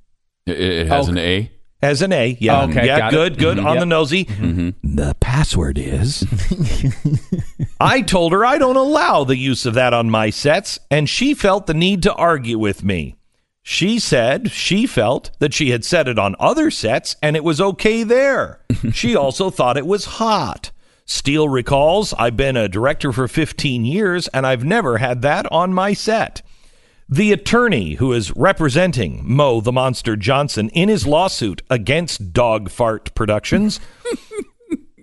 It has an A? As an A, yeah. Oh, okay, yeah, good, it. Good, mm-hmm. on yep. the nosy. Mm-hmm. The password is... I told her I don't allow the use of that on my sets, and she felt the need to argue with me. She said she felt that she had said it on other sets, and it was okay there. She also thought it was hot. Steele recalls, I've been a director for 15 years, and I've never had that on my set. The attorney who is representing Mo the Monster Johnson in his lawsuit against Dog Fart Productions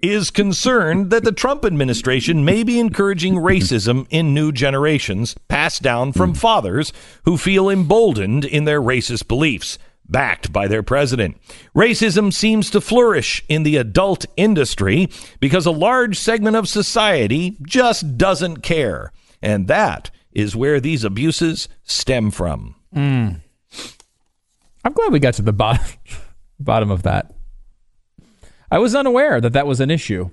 is concerned that the Trump administration may be encouraging racism in new generations passed down from fathers who feel emboldened in their racist beliefs, backed by their president. Racism seems to flourish in the adult industry because a large segment of society just doesn't care. And that is where these abuses stem from. Mm. I'm glad we got to the bottom of that. I was unaware that that was an issue.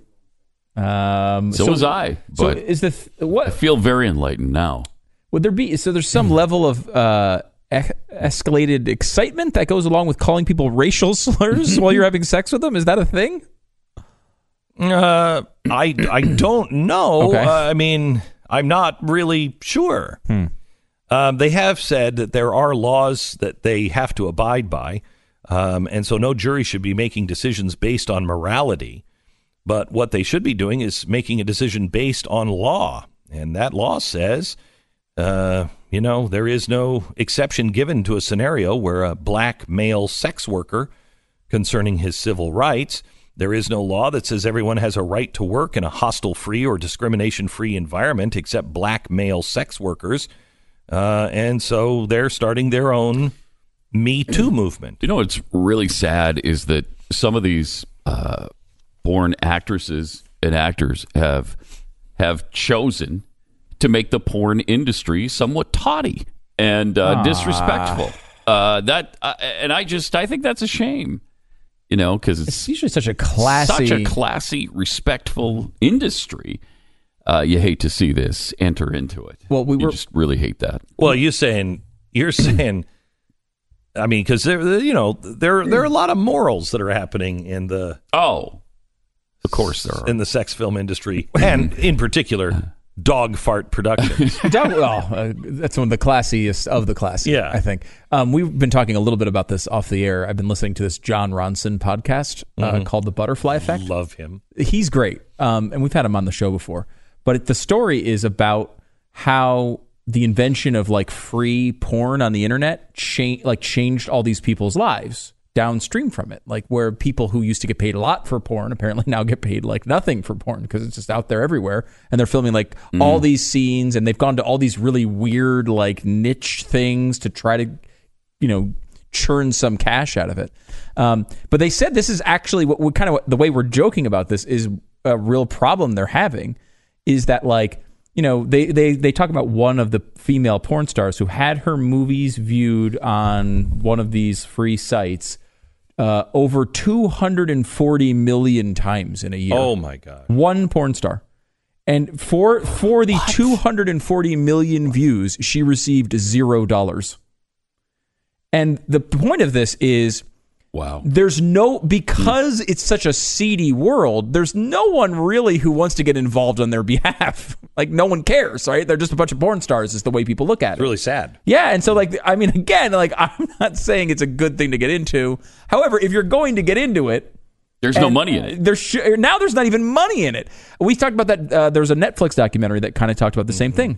So was I. But so is the what? I feel very enlightened now. Would there be so? There's some level of escalated excitement that goes along with calling people racial slurs while you're having sex with them. Is that a thing? I don't know. Okay. I mean, I'm not really sure. Hmm. They have said that there are laws that they have to abide by, and so no jury should be making decisions based on morality. But what they should be doing is making a decision based on law, and that law says, there is no exception given to a scenario where a black male sex worker concerning his civil rights. There is no law that says everyone has a right to work in a hostile-free or discrimination-free environment except black male sex workers. And so they're starting their own Me Too movement. You know what's really sad is that some of these born actresses and actors have chosen to make the porn industry somewhat tawdry and disrespectful. I think that's a shame. You know, because it's usually such a classy, respectful industry. You hate to see this enter into it. Well, you just really hate that. Well, you're saying, I mean, because there are a lot of morals that are happening in the of course there are in the sex film industry, and in particular, Dog Fart Productions. That's one of the classiest of the classy, yeah. I think. We've been talking a little bit about this off the air. I've been listening to this John Ronson podcast called The Butterfly Effect. Love him. He's great. And we've had him on the show before. But the story is about how the invention of like free porn on the internet changed all these people's lives downstream from it. Like where people who used to get paid a lot for porn apparently now get paid like nothing for porn because it's just out there everywhere, and they're filming like all these scenes, and they've gone to all these really weird like niche things to try to, you know, churn some cash out of it. But they said this is actually the way we're joking about this is a real problem they're having, is that like, you know, they talk about one of the female porn stars who had her movies viewed on one of these free sites over 240 million times in a year. Oh, my God. One porn star. And for the 240 million views, she received $0. And the point of this is... Wow. Because it's such a seedy world, there's no one really who wants to get involved on their behalf. Like, no one cares, right? They're just a bunch of porn stars is the way people look at it. It's really sad. Yeah, and so, like, I mean, again, like, I'm not saying it's a good thing to get into. However, if you're going to get into it... There's no money in it. Now there's not even money in it. We talked about that. There's a Netflix documentary that kind of talked about the same thing,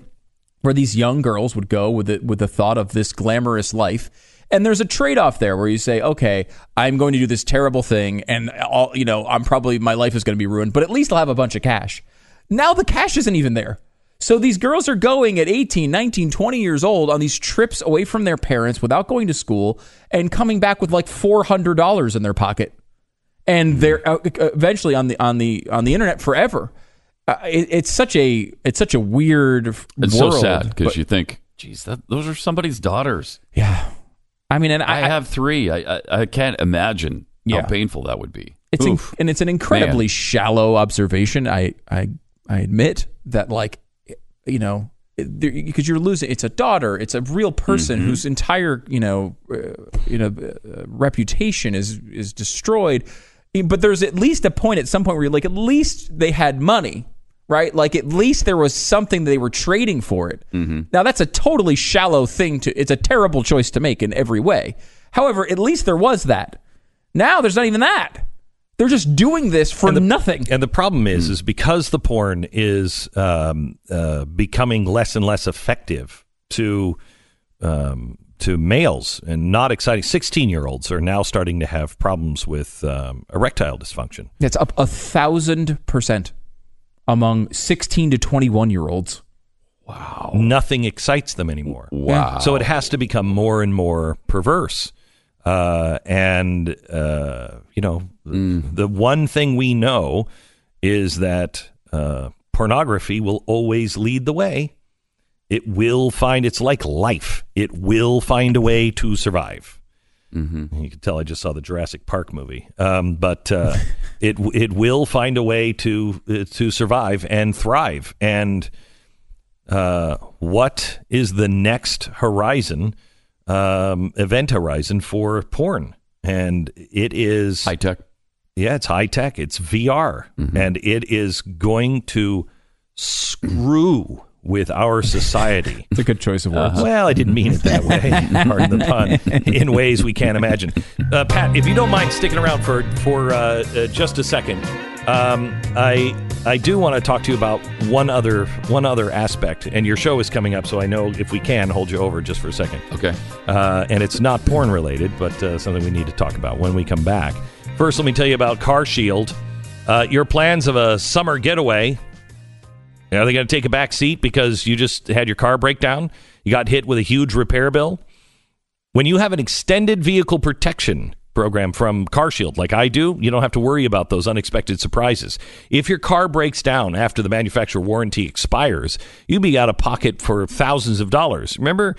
where these young girls would go with the thought of this glamorous life. And there's a trade-off there where you say, okay, I'm going to do this terrible thing, and my life is going to be ruined, but at least I'll have a bunch of cash. Now the cash isn't even there. So these girls are going at 18, 19, 20 years old on these trips away from their parents without going to school and coming back with like $400 in their pocket. And they're eventually on the internet forever. It's such a weird world. It's so sad because you think, geez, those are somebody's daughters. Yeah. I mean, and I have three. I can't imagine how painful that would be. It's it's an incredibly shallow observation. I admit that, like, you know, because you're losing. It's a daughter. It's a real person whose entire reputation is destroyed. But there's at least a point at some point where you're like, at least they had money, right? Like at least there was something they were trading for it. Now that's a totally shallow thing to. It's a terrible choice to make in every way. However, at least there was that. Now there's not even that. They're just doing this for nothing. And the problem is because the porn is becoming less and less effective to males and not exciting. 16-year-olds are now starting to have problems with erectile dysfunction. That's up 1,000% among 16 to 21-year-olds. Wow. Nothing excites them anymore. Wow. So it has to become more and more perverse. The one thing we know is that pornography will always lead the way. It will find, it's like life. It will find a way to survive. You can tell I just saw the Jurassic Park movie, but it will find a way to survive and thrive. And what is the next horizon? Event horizon for porn, and it is high tech. Yeah, it's high tech. It's VR, and it is going to screw with our society. It's a good choice of words. Well, I didn't mean it that way. Pardon the pun. In ways we can't imagine. Pat, if you don't mind sticking around for just a second, I do want to talk to you about one other aspect, and your show is coming up, so I know if we can hold you over just for a second. Okay. And it's not porn related, but something we need to talk about when we come back. First, let me tell you about Car Shield. Your plans of a summer getaway, are they going to take a back seat because you just had your car break down? You got hit with a huge repair bill? When you have an extended vehicle protection program from CarShield, like I do, you don't have to worry about those unexpected surprises. If your car breaks down after the manufacturer warranty expires, you'd be out of pocket for thousands of dollars. Remember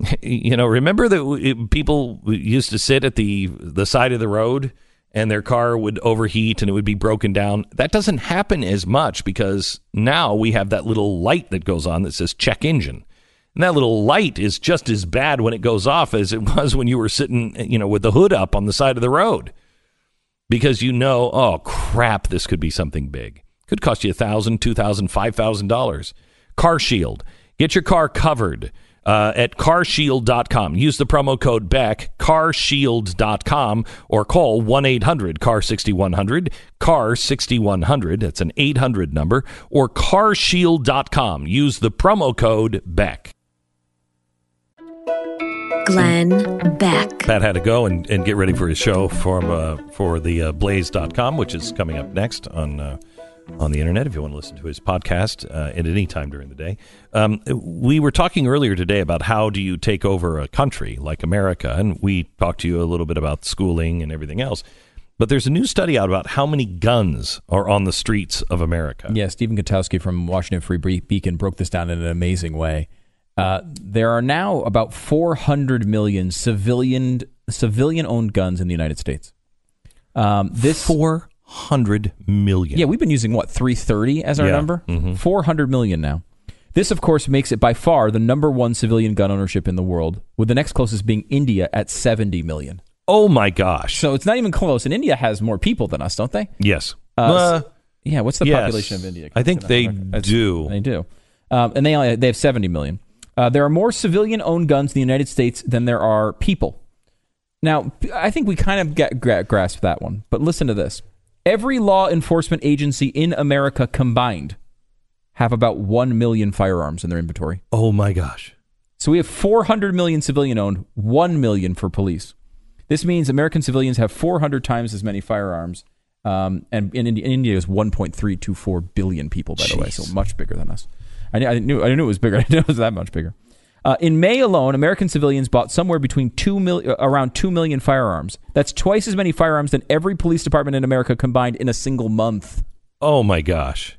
that people used to sit at the side of the road and their car would overheat and it would be broken down? That doesn't happen as much because now we have that little light that goes on that says check engine. And that little light is just as bad when it goes off as it was when you were sitting, with the hood up on the side of the road. Because oh, crap, this could be something big. Could cost you $1,000, $2,000, $5,000. Car Shield. Get your car covered at carshield.com. Use the promo code BECK, carshield.com, or call 1-800-CAR-6100, CAR-6100. That's an 800 number. Or carshield.com. Use the promo code BECK. Glenn Beck. Pat had to go and get ready for his show for the Blaze.com, which is coming up next on the internet if you want to listen to his podcast at any time during the day. We were talking earlier today about how do you take over a country like America, and we talked to you a little bit about schooling and everything else. But there's a new study out about how many guns are on the streets of America. Yeah, Stephen Gutowski from Washington Free Beacon broke this down in an amazing way. There are now about 400 million civilian-owned guns in the United States. 400 million. Yeah, we've been using, 330 as our number? 400 million now. This, of course, makes it by far the number one civilian gun ownership in the world, with the next closest being India at 70 million. Oh, my gosh. So it's not even close. And India has more people than us, don't they? Yes. What's the population of India? I think they do. They do. And they have 70 million. There are more civilian-owned guns in the United States than there are people. Now, I think we kind of grasp that one, but listen to this. Every law enforcement agency in America combined have about 1 million firearms in their inventory. Oh, my gosh. So we have 400 million civilian-owned, 1 million for police. This means American civilians have 400 times as many firearms, and in India is 1.324 billion people, by the way, so much bigger than us. I knew it was bigger. I didn't know it was that much bigger. In May alone, American civilians bought somewhere between around 2 million firearms. That's twice as many firearms than every police department in America combined in a single month. Oh, my gosh.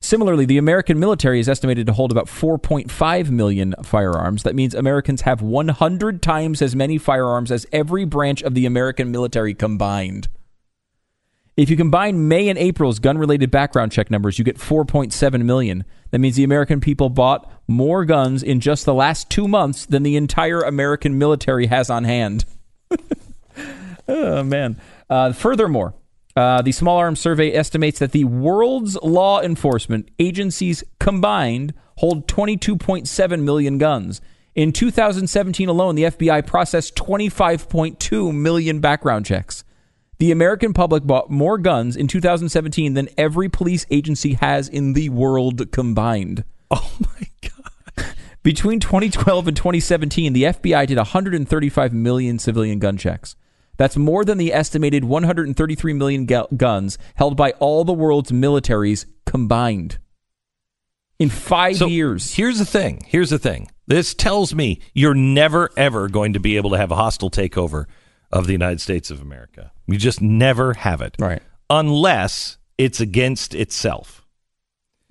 Similarly, the American military is estimated to hold about 4.5 million firearms. That means Americans have 100 times as many firearms as every branch of the American military combined. If you combine May and April's gun-related background check numbers, you get 4.7 million. That means the American people bought more guns in just the last 2 months than the entire American military has on hand. Oh, man. Furthermore, the Small Arms Survey estimates that the world's law enforcement agencies combined hold 22.7 million guns. In 2017 alone, the FBI processed 25.2 million background checks. The American public bought more guns in 2017 than every police agency has in the world combined. Oh, my God. Between 2012 and 2017, the FBI did 135 million civilian gun checks. That's more than the estimated 133 million guns held by all the world's militaries combined. In 5 years. Here's the thing. This tells me you're never, ever going to be able to have a hostile takeover of the United States of America. You just never have it. Right. Unless it's against itself.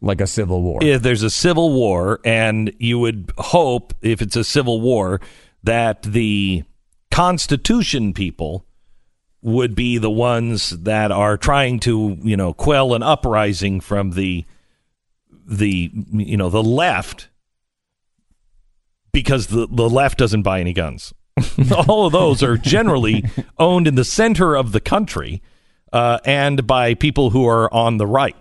Like a civil war. If there's a civil war, and you would hope, if it's a civil war, that the Constitution people would be the ones that are trying to, quell an uprising from the left, because the left doesn't buy any guns. All of those are generally owned in the center of the country and by people who are on the right.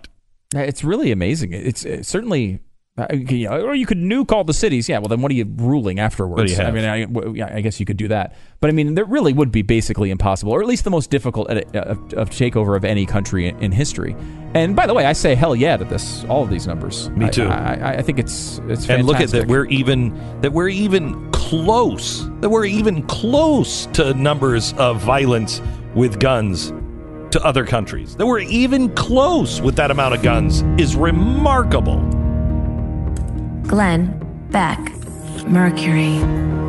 It's really amazing. It's certainly, or you could nuke all the cities. Yeah, well, then what are you ruling afterwards? I guess you could do that. But I mean, that really would be basically impossible, or at least the most difficult of takeover of any country in history. And by the way, I say hell yeah to this. All of these numbers. Me too. I think it's fantastic. And look at that. We're even close to numbers of violence with guns to other countries. That we're even close with that amount of guns is remarkable. Glenn Beck, Mercury.